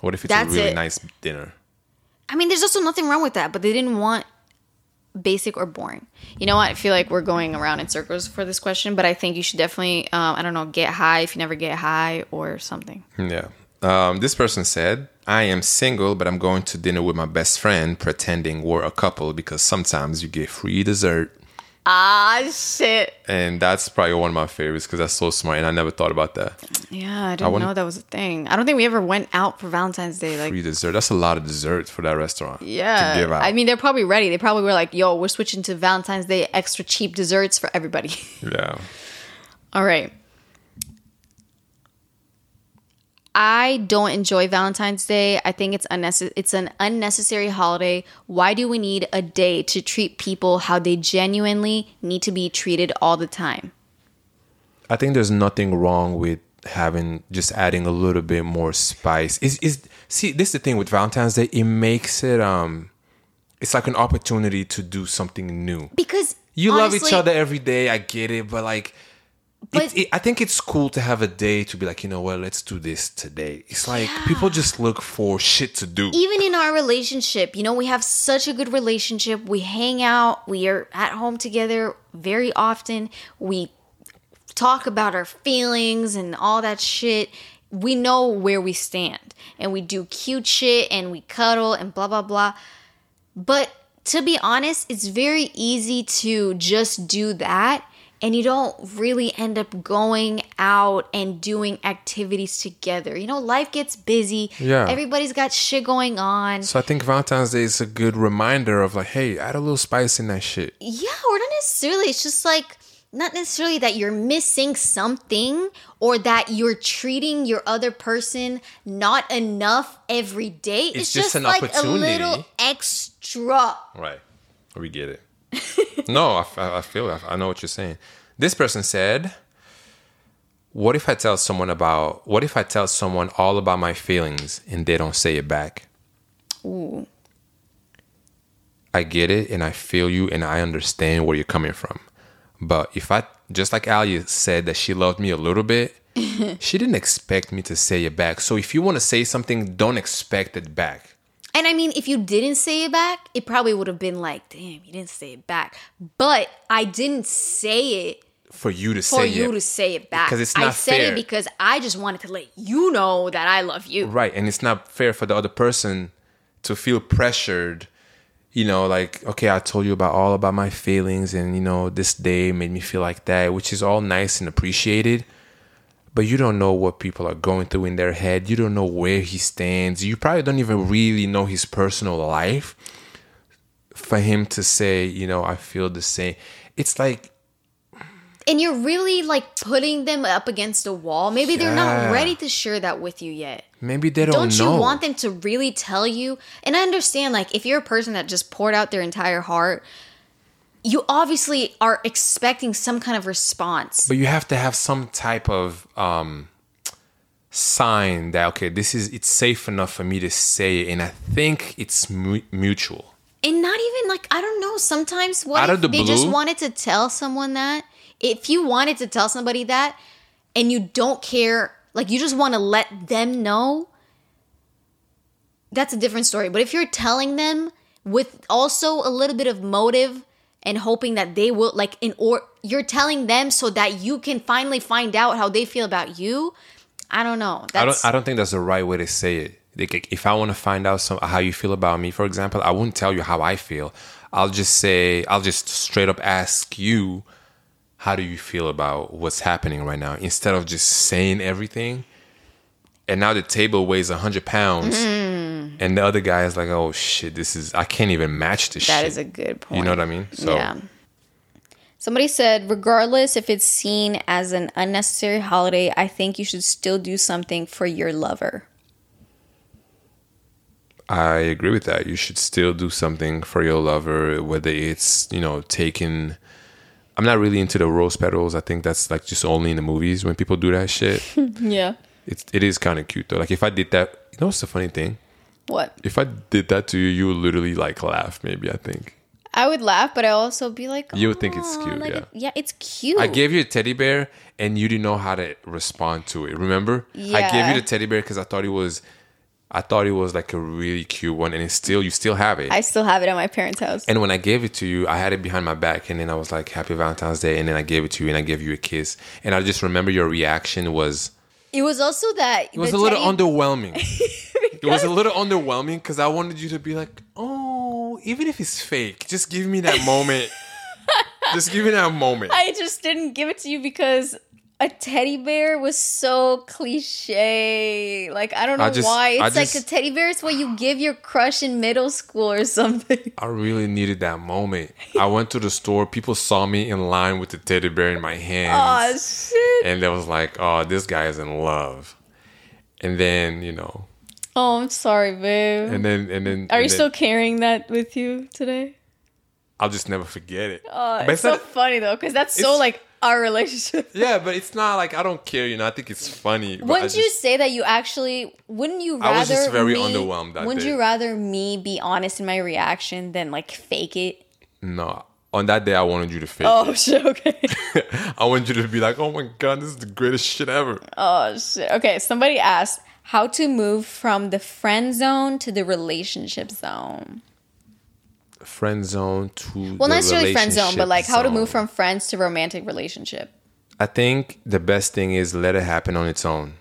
What if it's That's a really it. nice dinner? I mean, there's also nothing wrong with that, but they didn't want basic or boring? You know what? I feel like we're going around in circles for this question, but I think you should definitely, um, I don't know, get high if you never get high or something. Yeah. Um, this person said, I am single, but I'm going to dinner with my best friend pretending we're a couple because sometimes you get free dessert. Ah, shit. And that's probably one of my favorites because that's so smart and I never thought about that. Yeah, I didn't I wonder, know that was a thing. I don't think we ever went out for Valentine's Day. Like free dessert. That's a lot of dessert for that restaurant. Yeah. To give out. I mean, they're probably ready. They probably were like, yo, we're switching to Valentine's Day extra cheap desserts for everybody. Yeah. All right. I don't enjoy Valentine's Day. I think it's unnecessary. It's an unnecessary holiday. Why do we need a day to treat people how they genuinely need to be treated all the time? I think there's nothing wrong with having just adding a little bit more spice. Is is see, this is the thing with Valentine's Day. It makes it um, it's like an opportunity to do something new. Because you honestly, love each other every day. I get it, but like. But it, it, I think it's cool to have a day to be like, you know what, let's do this today. It's like yeah. people just look for shit to do. Even in our relationship, you know, we have such a good relationship. We hang out. We are at home together very often. We talk about our feelings and all that shit. We know where we stand and we do cute shit and we cuddle and blah, blah, blah. But to be honest, it's very easy to just do that. And you don't really end up going out and doing activities together. You know, life gets busy. Yeah. Everybody's got shit going on. So I think Valentine's Day is a good reminder of like, hey, add a little spice in that shit. Yeah, or not necessarily. It's just like, not necessarily that you're missing something or that you're treating your other person not enough every day. It's, it's just, just an like opportunity. A little extra. Right. We get it. No, I, I feel I, I know what you're saying. This person said, what if I tell someone about what if I tell someone all about my feelings and they don't say it back? Ooh. I get it and I feel you and I understand where you're coming from. But if I just like Alia said that she loved me a little bit, she didn't expect me to say it back. So if you want to say something, don't expect it back. And I mean, if you didn't say it back, it probably would have been like, damn, you didn't say it back. But I didn't say it for you to say it. For you to say it back. Because it's not fair. I said it because I just wanted to let you know that I love you. Right. And it's not fair for the other person to feel pressured. You know, like, okay, I told you about all about my feelings. And, you know, this day made me feel like that, which is all nice and appreciated. But you don't know what people are going through in their head. You don't know where he stands. You probably don't even really know his personal life. For him to say, you know, I feel the same. It's like... And you're really like putting them up against a wall. Maybe yeah. they're not ready to share that with you yet. Maybe they don't, don't know. Don't you want them to really tell you? And I understand, like, if you're a person that just poured out their entire heart... You obviously are expecting some kind of response. But you have to have some type of um, sign that, okay, this is it's safe enough for me to say it. And I think it's mu- mutual. And not even like, I don't know, sometimes what Out if of the they blue, just wanted to tell someone that? If you wanted to tell somebody that and you don't care, like you just want to let them know, that's a different story. But if you're telling them with also a little bit of motive, and hoping that they will, like, in or you're telling them so that you can finally find out how they feel about you. I don't know. That's, I don't. I don't think that's the right way to say it. Like, if I want to find out some how you feel about me, for example, I wouldn't tell you how I feel. I'll just say, I'll just straight up ask you, how do you feel about what's happening right now? Instead of just saying everything. And now the table weighs a hundred pounds. Mm-hmm. And the other guy is like, oh, shit, this is... I can't even match this shit. That is a good point. You know what I mean? So. Yeah. Somebody said, regardless if it's seen as an unnecessary holiday, I think you should still do something for your lover. I agree with that. You should still do something for your lover, whether it's, you know, taking... I'm not really into the rose petals. I think that's, like, just only in the movies when people do that shit. Yeah. It's, it is kind of cute, though. Like, if I did that... You know what's the funny thing? What? If I did that to you, you would literally like laugh, maybe, I think. I would laugh, but I also be like, you would think it's cute, like, yeah. Yeah, it's cute. I gave you a teddy bear and you didn't know how to respond to it. Remember? Yeah. I gave you the teddy bear because I thought it was I thought it was like a really cute one, and it's still, you still have it. I still have it at my parents' house. And when I gave it to you, I had it behind my back, and then I was like, Happy Valentine's Day, and then I gave it to you, and I gave you a kiss. And I just remember your reaction was... It was also that... It was a little teddy... underwhelming. It was a little underwhelming because I wanted you to be like, oh, even if it's fake, just give me that moment. Just give me that moment. I just didn't give it to you because... A teddy bear was so cliche. Like, I don't know I just, why. It's I like just, a teddy bear is what you give your crush in middle school or something. I really needed that moment. I went to the store. People saw me in line with the teddy bear in my hands. Oh, shit. And they was like, oh, this guy is in love. And then, you know. Oh, I'm sorry, babe. And then, and then. Are and you then, still carrying that with you today? I'll just never forget it. Oh, but it's, it's so not, funny, though, because that's so like. Our relationship. Yeah, but it's not like I don't care, you know. I think it's funny. Wouldn't just, you say that you actually? Wouldn't you rather? I was just very me, underwhelmed. That wouldn't day. You rather me be honest in my reaction than like fake it? No, on that day I wanted you to fake. Oh it. Shit! Okay. I want you to be like, oh my god, this is the greatest shit ever. Oh shit! Okay, somebody asked how to move from the friend zone to the relationship zone. Friend zone to well, not necessarily friend zone, but like how to move from friends to romantic relationship. I think the best thing is let it happen on its own.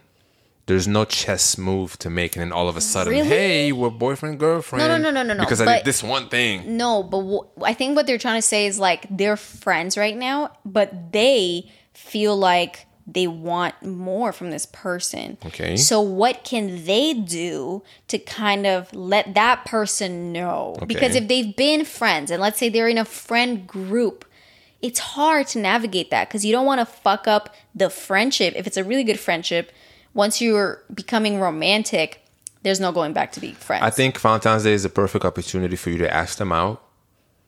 There's no chess move to make, and then all of a sudden, really? Hey, we're boyfriend girlfriend. No, no, no, no, no, no. Because but, I did this one thing. No, but w- I think what they're trying to say is like they're friends right now, but they feel like they want more from this person. Okay. So what can they do to kind of let that person know? Okay. Because if they've been friends and let's say they're in a friend group, it's hard to navigate that because you don't want to fuck up the friendship. If it's a really good friendship, once you're becoming romantic, there's no going back to being friends. I think Valentine's Day is a perfect opportunity for you to ask them out.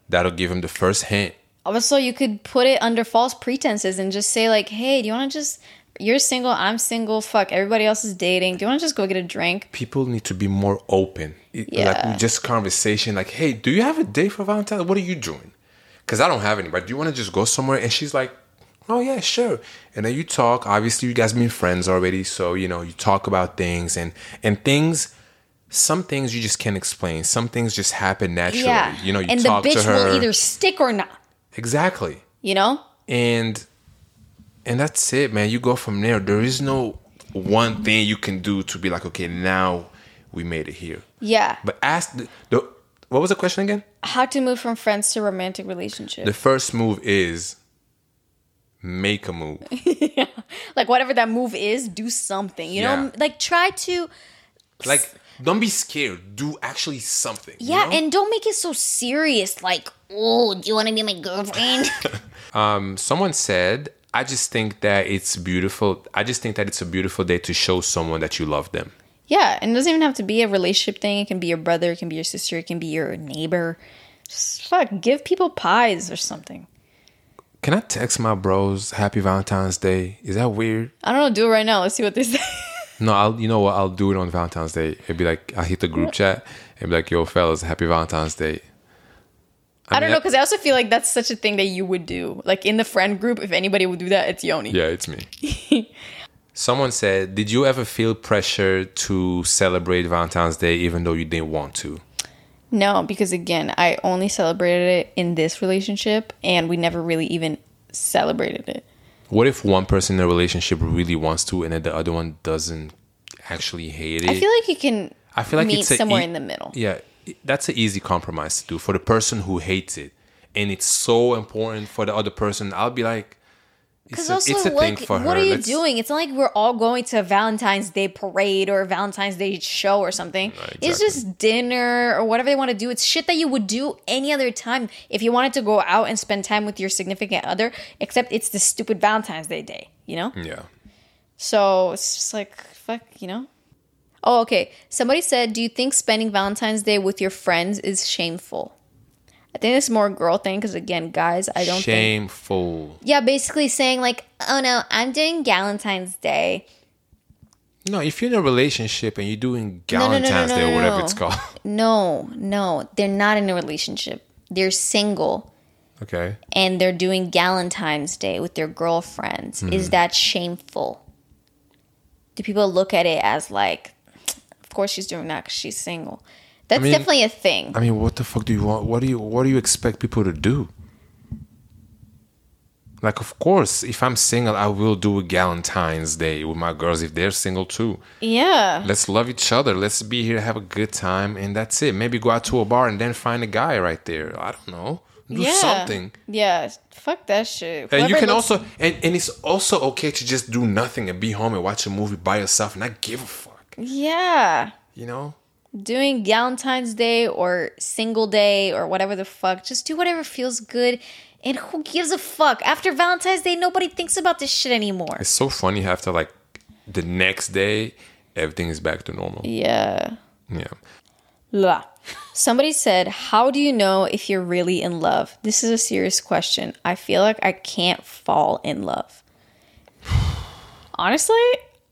That'll give them the first hint. Also, you could put it under false pretenses and just say like, hey, do you want to just, you're single, I'm single, fuck, everybody else is dating. Do you want to just go get a drink? People need to be more open. Yeah. Like just conversation like, hey, do you have a date for Valentine's? What are you doing? Because I don't have anybody. Do you want to just go somewhere? And she's like, oh, yeah, sure. And then you talk. Obviously, you guys been friends already. So, you know, you talk about things and, and things. Some things you just can't explain. Some things just happen naturally. Yeah. You know, you and talk to her. And the bitch will either stick or not. Exactly. You know? And and that's it, man. You go from there. There is no one thing you can do to be like, okay, now we made it here. Yeah. But ask, the, the what was the question again? How to move from friends to romantic relationship. The first move is make a move. Yeah. Like whatever that move is, do something. You yeah. know? Like try to... Like... Don't be scared. Do actually something. Yeah, you know? And don't make it so serious. Like, oh, do you want to be my girlfriend? um, someone said, I just think that it's beautiful. I just think that it's a beautiful day to show someone that you love them. Yeah, and it doesn't even have to be a relationship thing. It can be your brother. It can be your sister. It can be your neighbor. Just fuck, give people pies or something. Can I text my bros, Happy Valentine's Day? Is that weird? I don't know. Do it right now. Let's see what they say. No, I'll, you know what? I'll do it on Valentine's Day. It'd be like, I'll hit the group chat and be like, yo, fellas, happy Valentine's Day. I, I mean, don't know, because I also feel like that's such a thing that you would do. Like in the friend group, if anybody would do that, it's Yoni. Yeah, it's me. Someone said, did you ever feel pressure to celebrate Valentine's Day even though you didn't want to? No, because again, I only celebrated it in this relationship and we never really even celebrated it. What if one person in a relationship really wants to and then the other one doesn't actually hate it? I feel like you can I feel like meet it's somewhere e- in the middle. Yeah, that's an easy compromise to do for the person who hates it. And it's so important for the other person. I'll be like, it's a, also, it's a like, thing for her. What are you Let's, doing? It's not like we're all going to a Valentine's Day parade or a Valentine's Day show or something. Right, exactly. It's just dinner or whatever they want to do. It's shit that you would do any other time if you wanted to go out and spend time with your significant other, except it's this stupid Valentine's Day day, you know? Yeah. So it's just like, fuck, you know? Oh, okay. Somebody said, do you think spending Valentine's Day with your friends is shameful? I think it's more a girl thing because, again, guys, I don't Shameful. Think... Yeah, basically saying like, oh, no, I'm doing Galentine's Day. No, if you're in a relationship and you're doing Galentine's no, no, no, no, Day no, no, or whatever no. it's called. No, no. They're not in a relationship. They're single. Okay. And they're doing Galentine's Day with their girlfriends. Mm. Is that shameful? Do people look at it as like... course she's doing that because she's single. That's I mean, definitely a thing. I mean, what the fuck do you want? What do you What do you expect people to do? Like, of course, if I'm single, I will do a Galentine's Day with my girls if they're single too. Yeah. Let's love each other. Let's be here, have a good time, and that's it. Maybe go out to a bar and then find a guy right there. I don't know. Do yeah. something. Yeah. Fuck that shit. Whoever and you can looks- also, and, and it's also okay to just do nothing and be home and watch a movie by yourself and not give a fuck. Yeah. You know? Doing Galentine's Day or single day or whatever the fuck. Just do whatever feels good. And who gives a fuck? After Valentine's Day, nobody thinks about this shit anymore. It's so funny after, like, the next day, everything is back to normal. Yeah. Yeah. La. Somebody said, how do you know if you're really in love? This is a serious question. I feel like I can't fall in love. Honestly,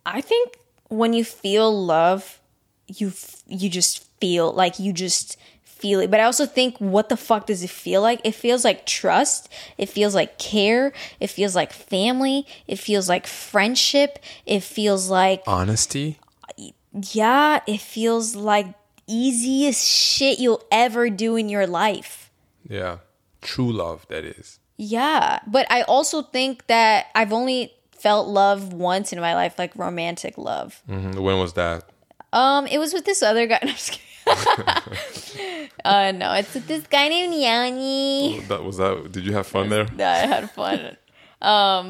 I think when you feel love, you f- you just feel like you just... feel it. But I also think, what the fuck does it feel like? It feels like trust. It feels like care. It feels like family. It feels like friendship. It feels like honesty. Yeah, it feels like easiest shit you'll ever do in your life. Yeah, true love, that is. Yeah, but I also think that I've only felt love once in my life, like romantic love. Mm-hmm. When was that? Um, it was with this other guy. No, I'm just kidding. uh no it's this guy named Yanni. That was that did you have fun there? Yeah, I had fun. um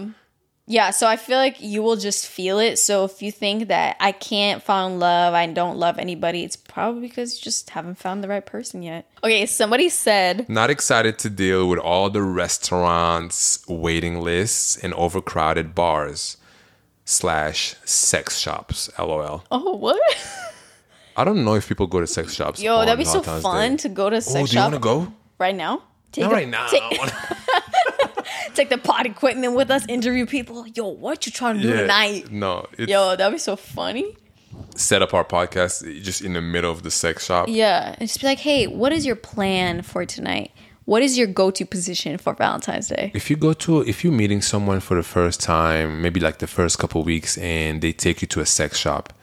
yeah so I feel like you will just feel it. So if you think that I can't find love, I don't love anybody, it's probably because you just haven't found the right person yet. Okay, somebody said, not excited to deal with all the restaurants, waiting lists, and overcrowded bars slash sex shops, lol. Oh, what? I don't know if people go to sex shops. Yo, that'd be so fun to go to a sex shop. Oh, do you want to go? Right now? Not right now. Take the pod equipment with us, interview people. Yo, what you trying to do tonight? No. Yo, that'd be so funny. Set up our podcast just in the middle of the sex shop. Yeah. And just be like, hey, what is your plan for tonight? What is your go-to position for Valentine's Day? If you go to, if you're meeting someone for the first time, maybe like the first couple of weeks, and they take you to a sex shop.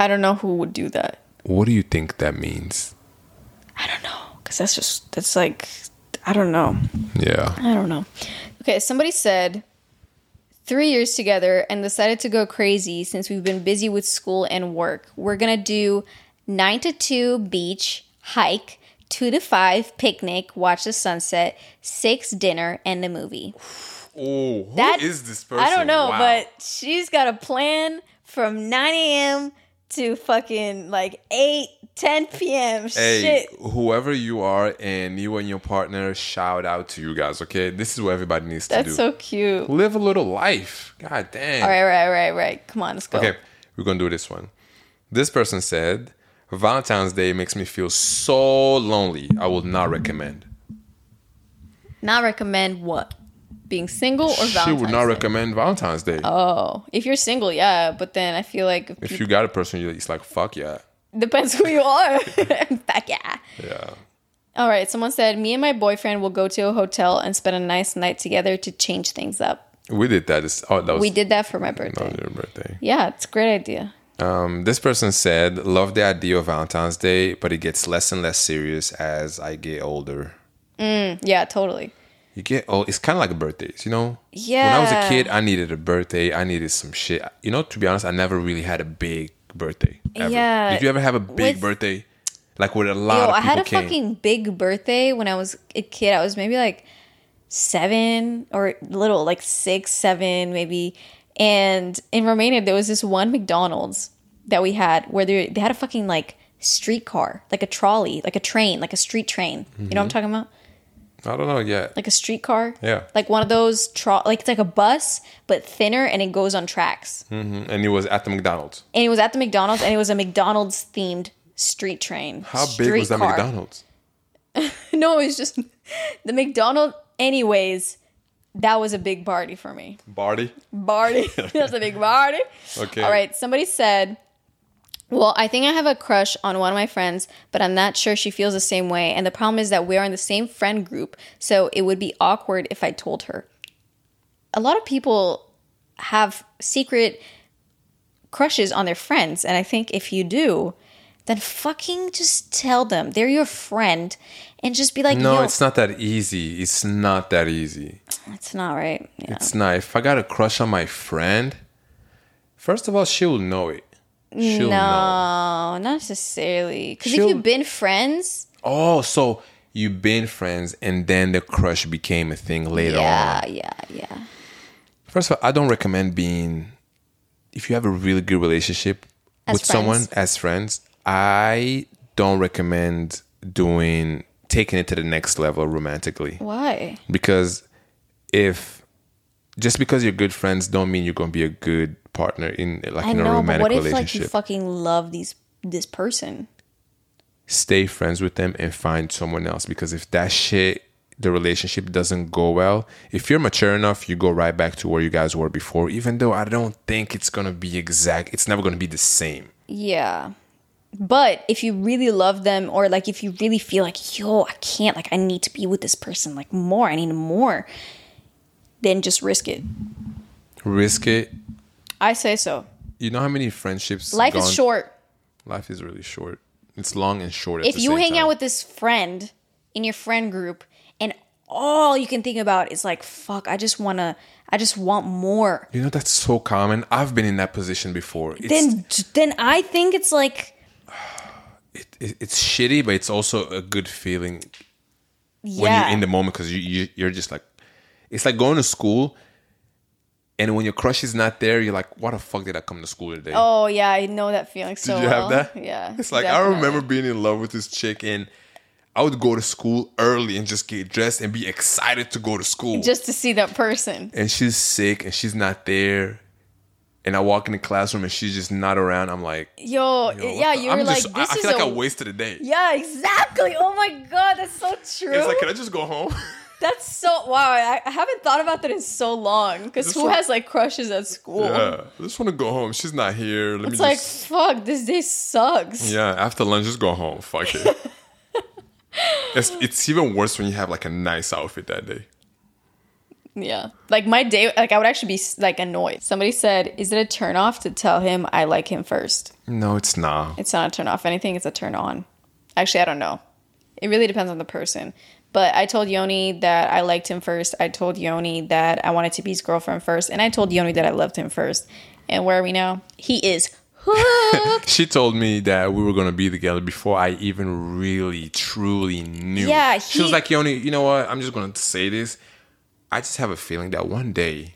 I don't know who would do that. What do you think that means? I don't know. Because that's just, that's like, I don't know. Yeah. I don't know. Okay, somebody said, three years together and decided to go crazy since we've been busy with school and work. We're going to do nine to two beach, hike, two to five picnic, watch the sunset, six dinner, and the movie. Oh, who that, is this person? I don't know, wow. But she's got a plan from nine a.m. to fucking like eight, ten p.m. Hey, shit. Whoever you are and you and your partner, shout out to you guys, okay? This is what everybody needs That's to do. That's so cute. Live a little life. God damn. All right, right, right, right. Come on, let's go. Okay, we're going to do this one. This person said, Valentine's Day makes me feel so lonely. I will not recommend. Not recommend what? Being single or Valentine's Day? She would not Day? recommend Valentine's Day. Oh. If you're single, yeah. But then I feel like... If, if you, you got a person, it's like, fuck yeah. Depends who you are. Fuck yeah. Yeah. All right. Someone said, me and my boyfriend will go to a hotel and spend a nice night together to change things up. We did that. It's, oh, that was, we did that for my birthday. Your birthday. Yeah. It's a great idea. Um, this person said, love the idea of Valentine's Day, but it gets less and less serious as I get older. Mm, yeah, totally. You get old. It's kind of like birthdays, you know? Yeah. When I was a kid, I needed a birthday. I needed some shit. You know, to be honest, I never really had a big birthday. Ever. Yeah. Did you ever have a big with, birthday? Like with a lot yo, of people I had a came. fucking big birthday when I was a kid. I was maybe like seven or little, like six, seven maybe. And in Romania, there was this one McDonald's that we had where they, they had a fucking like streetcar, like a trolley, like a train, like a street train. Mm-hmm. You know what I'm talking about? I don't know yet. Like a streetcar? Yeah. Like one of those, tro- like it's like a bus, but thinner and it goes on tracks. Mm-hmm. And it was at the McDonald's. And it was at the McDonald's and it was a McDonald's themed street train. How street big was that car. McDonald's? No, it was just the McDonald's. Anyways, that was a big party for me. Party? Party. That was a big party. Okay. All right. Somebody said... Well, I think I have a crush on one of my friends, but I'm not sure she feels the same way. And the problem is that we are in the same friend group, so it would be awkward if I told her. A lot of people have secret crushes on their friends. And I think if you do, then fucking just tell them they're your friend and just be like, no, Yo. It's not that easy. It's not that easy. It's not right. Yeah. It's not. If I got a crush on my friend, first of all, she will know it. She'll no, know. Not necessarily. Because if you've been friends. Oh, so you've been friends and then the crush became a thing later yeah, on. Yeah, yeah, yeah. First of all, I don't recommend being, if you have a really good relationship as with friends. someone as friends, I don't recommend doing, taking it to the next level romantically. Why? Because if, just because you're good friends don't mean you're going to be a good partner in like I in know, a romantic but what if, relationship. Like, you fucking love these this person? Stay friends with them and find someone else, because if that shit, the relationship doesn't go well, if you're mature enough, you go right back to where you guys were before, even though I don't think it's going to be exact. It's never going to be the same. Yeah. But if you really love them, or like if you really feel like, yo, I can't, like I need to be with this person like more, I need more, then just risk it. Risk it. I say so. You know how many friendships... Life gone? is short. Life is really short. It's long and short at the same time. If you hang out with this friend in your friend group and all you can think about is like, fuck, I just want to... I just want more. You know, that's so common. I've been in that position before. It's, then then I think it's like... It, it, it's shitty, but it's also a good feeling yeah. when you're in the moment, because you, you, you're just like... It's like going to school... And when your crush is not there, you're like, why the fuck did I come to school today? Oh, yeah. I know that feeling so well. Did you have well. that? Yeah. It's like, definitely. I remember being in love with this chick, and I would go to school early and just get dressed and be excited to go to school. Just to see that person. And she's sick, and she's not there. And I walk in the classroom, and she's just not around. I'm like... Yo, yo yeah, the, you're I'm like, just, this I, is I feel like a... I wasted a day. Yeah, exactly. Oh, my God. That's so true. It's like, can I just go home? That's so... Wow, I haven't thought about that in so long. Because who one, has, like, crushes at school? Yeah. I just want to go home. She's not here. Let it's me like, just... fuck, this day sucks. Yeah, after lunch, just go home. Fuck it. it's, it's even worse when you have, like, a nice outfit that day. Yeah. Like, my day... Like, I would actually be, like, annoyed. Somebody said, is it a turnoff to tell him I like him first? No, it's not. It's not a turnoff. If anything, it's a turn on. Actually, I don't know. It really depends on the person. But I told Yoni that I liked him first. I told Yoni that I wanted to be his girlfriend first. And I told Yoni that I loved him first. And where are we now? He is hooked. She told me that we were going to be together before I even really, truly knew. Yeah, he... She was like, Yoni, you know what? I'm just going to say this. I just have a feeling that one day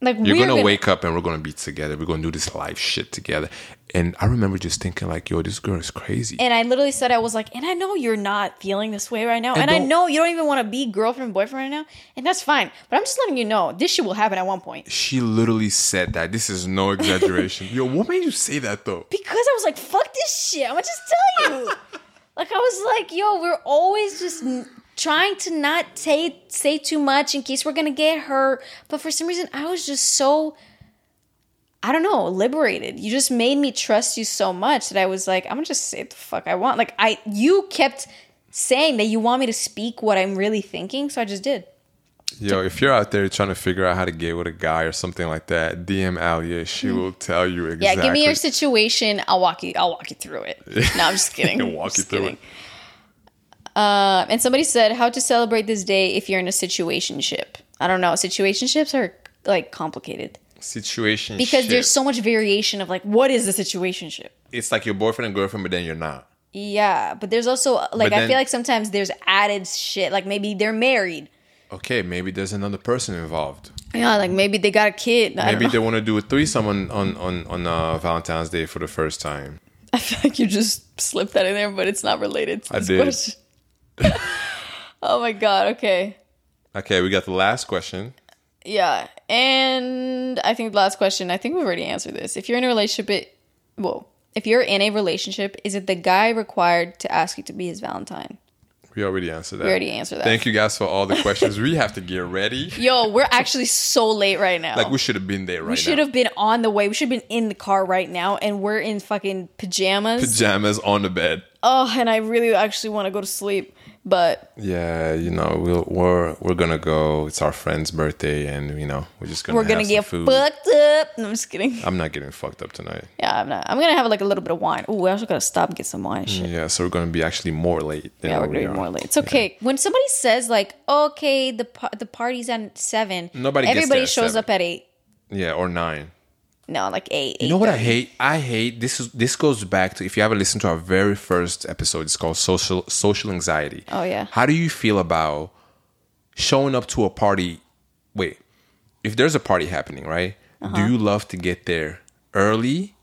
like, you're going to wake up and we're going to be together. We're going to do this life shit together. And I remember just thinking like, yo, this girl is crazy. And I literally said, I was like, and I know you're not feeling this way right now. And, and I know you don't even want to be girlfriend and boyfriend right now. And that's fine. But I'm just letting you know, this shit will happen at one point. She literally said that. This is no exaggeration. Yo, what made you say that though? Because I was like, fuck this shit. I'm going to just tell you. Like, I was like, yo, we're always just... N- trying to not t- say too much in case we're going to get hurt. But for some reason, I was just so, I don't know, liberated. You just made me trust you so much that I was like, I'm going to just say what the fuck I want. Like, I, you kept saying that you want me to speak what I'm really thinking, so I just did. Yo, if you're out there trying to figure out how to get with a guy or something like that, D M Alia. She will tell you exactly. Yeah, give me your situation. I'll walk you, I'll walk you through it. No, I'm just kidding. I'll walk you through kidding. it. Uh, and somebody said, how to celebrate this day if you're in a situationship. I don't know. Situationships are, like, complicated. Situationship. Because there's so much variation of, like, what is a situationship? It's like your boyfriend and girlfriend, but then you're not. Yeah. But there's also, like, then, I feel like sometimes there's added shit. Like, maybe they're married. Okay. Maybe there's another person involved. Yeah. Like, maybe they got a kid. Maybe they want to do a threesome on, on, on, on uh, Valentine's Day for the first time. I feel like you just slipped that in there, but it's not related to this I did. Question. Oh my god, okay. Okay, we got the last question. Yeah, and I think the last question, I think we've already answered this. If you're in a relationship, it, well, if you're in a relationship, is it the guy required to ask you to be his Valentine? We already answered that. We already answered that. Thank you guys for all the questions. We have to get ready. Yo, we're actually so late right now. Like, we should have been there right now. We should now. have been on the way. We should have been in the car right now, and we're in fucking pajamas. Pajamas on the bed. Oh, and I really actually want to go to sleep. But yeah, you know, we'll, we're we're gonna go. It's our friend's birthday, and you know, we're just gonna we're gonna get food. fucked up. No, I'm just kidding. I'm not getting fucked up tonight. Yeah, I'm not. I'm gonna have like a little bit of wine. Oh, we also gotta stop and get some wine. Shit. Yeah, so we're gonna be actually more late. Than yeah, we're gonna we be more late. It's okay yeah. when somebody says like, okay, the the party's at seven. Nobody. Everybody gets there shows at seven. Up at eight. Yeah, or nine. No, like eight. You know what I hate? I hate this. Is, this goes back to, if you ever listened to our very first episode, it's called social social anxiety. Oh yeah. How do you feel about showing up to a party? Wait, if there's a party happening, right? Uh-huh. Do you love to get there early?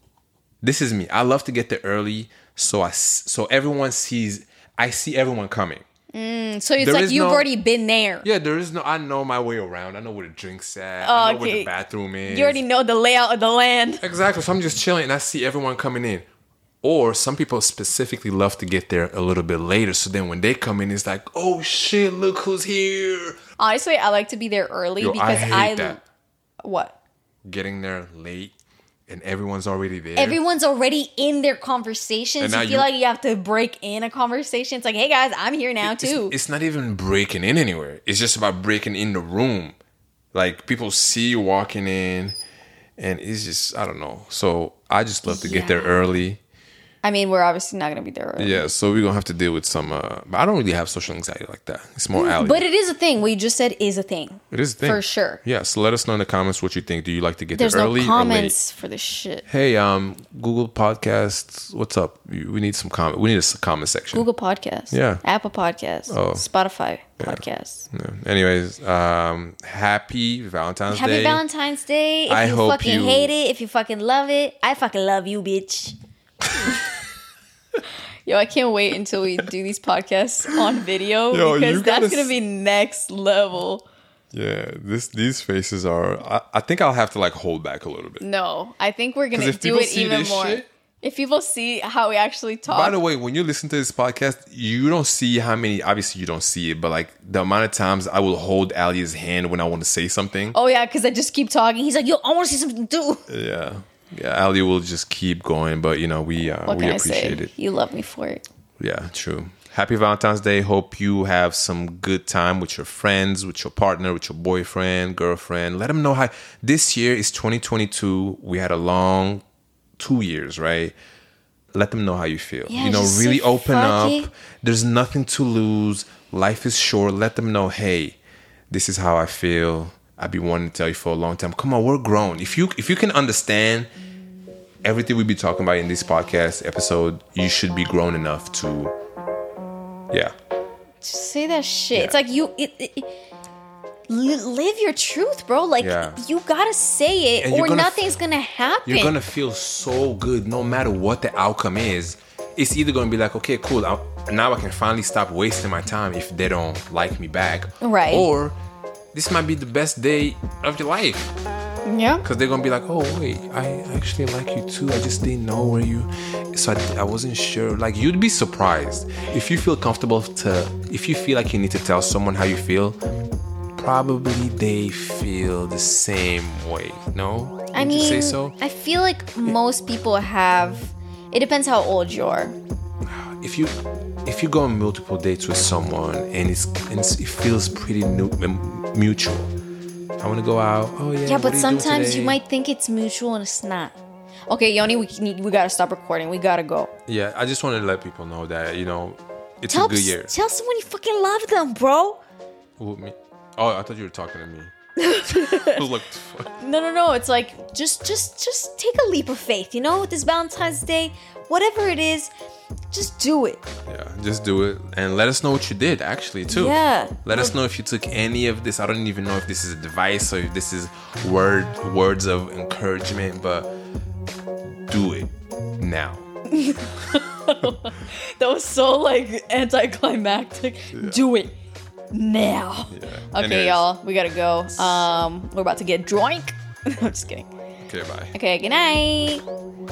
This is me. I love to get there early, so I so everyone sees. I see everyone coming. Mm, so it's there like you've no, already been there. Yeah, there is no. I know my way around. I know where the drink's at. Oh, I know okay. where the bathroom is. You already know the layout of the land. Exactly. So I'm just chilling and I see everyone coming in. Or some people specifically love to get there a little bit later. So then when they come in, it's like, oh shit, look who's here. Honestly, I like to be there early. Yo, because I hate I, that. What? Getting there late. And everyone's already there. Everyone's already in their conversations. You feel you, like you have to break in a conversation. It's like, hey guys, I'm here now it's, too. It's not even breaking in anywhere. It's just about breaking in the room. Like people see you walking in and it's just, I don't know. So I just love to yeah. get there early. I mean, we're obviously not going to be there early. Yeah, so we're going to have to deal with some... Uh, but I don't really have social anxiety like that. It's more alley. But it is a thing. What you just said is a thing. It is a thing. For sure. Yeah, so let us know in the comments what you think. Do you like to get There's there early no comments or late? For this shit. Hey, um, Google Podcasts, what's up? We need some comment. We need a comment section. Google Podcasts. Yeah. Apple Podcasts. Oh. Spotify yeah. Podcasts. Yeah. Anyways, um, happy Valentine's happy Day. Happy Valentine's Day. If I you hope fucking you... hate it, if you fucking love it, I fucking love you, bitch. Yo, I can't wait until we do these podcasts on video. Yo, because that's gonna s- be next level. Yeah, this these faces are. I, I think I'll have to like hold back a little bit. No, I think we're gonna do it even more. Shit, if people see how we actually talk. By the way, when you listen to this podcast, you don't see how many. Obviously, you don't see it, but like the amount of times I will hold Ali's hand when I want to say something. Oh yeah, because I just keep talking. He's like, "Yo, I want to say something too." Yeah. Yeah, Ali will just keep going, but you know, we uh, what we can appreciate I say? It. You love me for it. Yeah, true. Happy Valentine's Day. Hope you have some good time with your friends, with your partner, with your boyfriend, girlfriend. Let them know how this year is twenty twenty-two. We had a long two years, right? Let them know how you feel. Yeah, you know, really so open funky. Up. There's nothing to lose. Life is short. Let them know, hey, this is how I feel. I've been wanting to tell you for a long time. Come on, we're grown. If you if you can understand everything we be talking about in this podcast episode, you should be grown enough to, yeah. Just say that shit. Yeah. It's like you it, it, live your truth, bro. Like yeah. you gotta say it, and or gonna nothing's f- gonna happen. You're gonna feel so good no matter what the outcome is. It's either gonna be like, okay, cool. I'll, now I can finally stop wasting my time if they don't like me back, right? Or this might be the best day of your life. Yeah. Because they're going to be like, oh, wait, I actually like you too. I just didn't know where you... So I, I wasn't sure. Like, you'd be surprised. If you feel comfortable to... If you feel like you need to tell someone how you feel, probably they feel the same way. No? Would I mean, you say so? I feel like yeah. most people have... It depends how old you are. If you... If you go on multiple dates with someone and it's, and it's it feels pretty new, mutual, I want to go out. Oh yeah. Yeah, but sometimes you, you might think it's mutual and it's not. Okay, Yoni, we need, we gotta stop recording. We gotta go. Yeah, I just wanted to let people know that you know it's tell, a good year. Tell someone you fucking love them, bro. Who, me? Oh, I thought you were talking to me. I was like, fuck. No, no, no. It's like just, just, just take a leap of faith. You know, with this Valentine's Day, whatever it is. Just do it. Yeah, just do it. And let us know what you did, actually, too. Yeah. Let us know if you took any of this. I don't even know if this is advice or if this is word words of encouragement, but do it now. That was so, like, anticlimactic. Yeah. Do it now. Yeah. Okay, anyways. Y'all. We gotta go. Um, we're about to get drunk. I'm just kidding. Okay, bye. Okay, good night.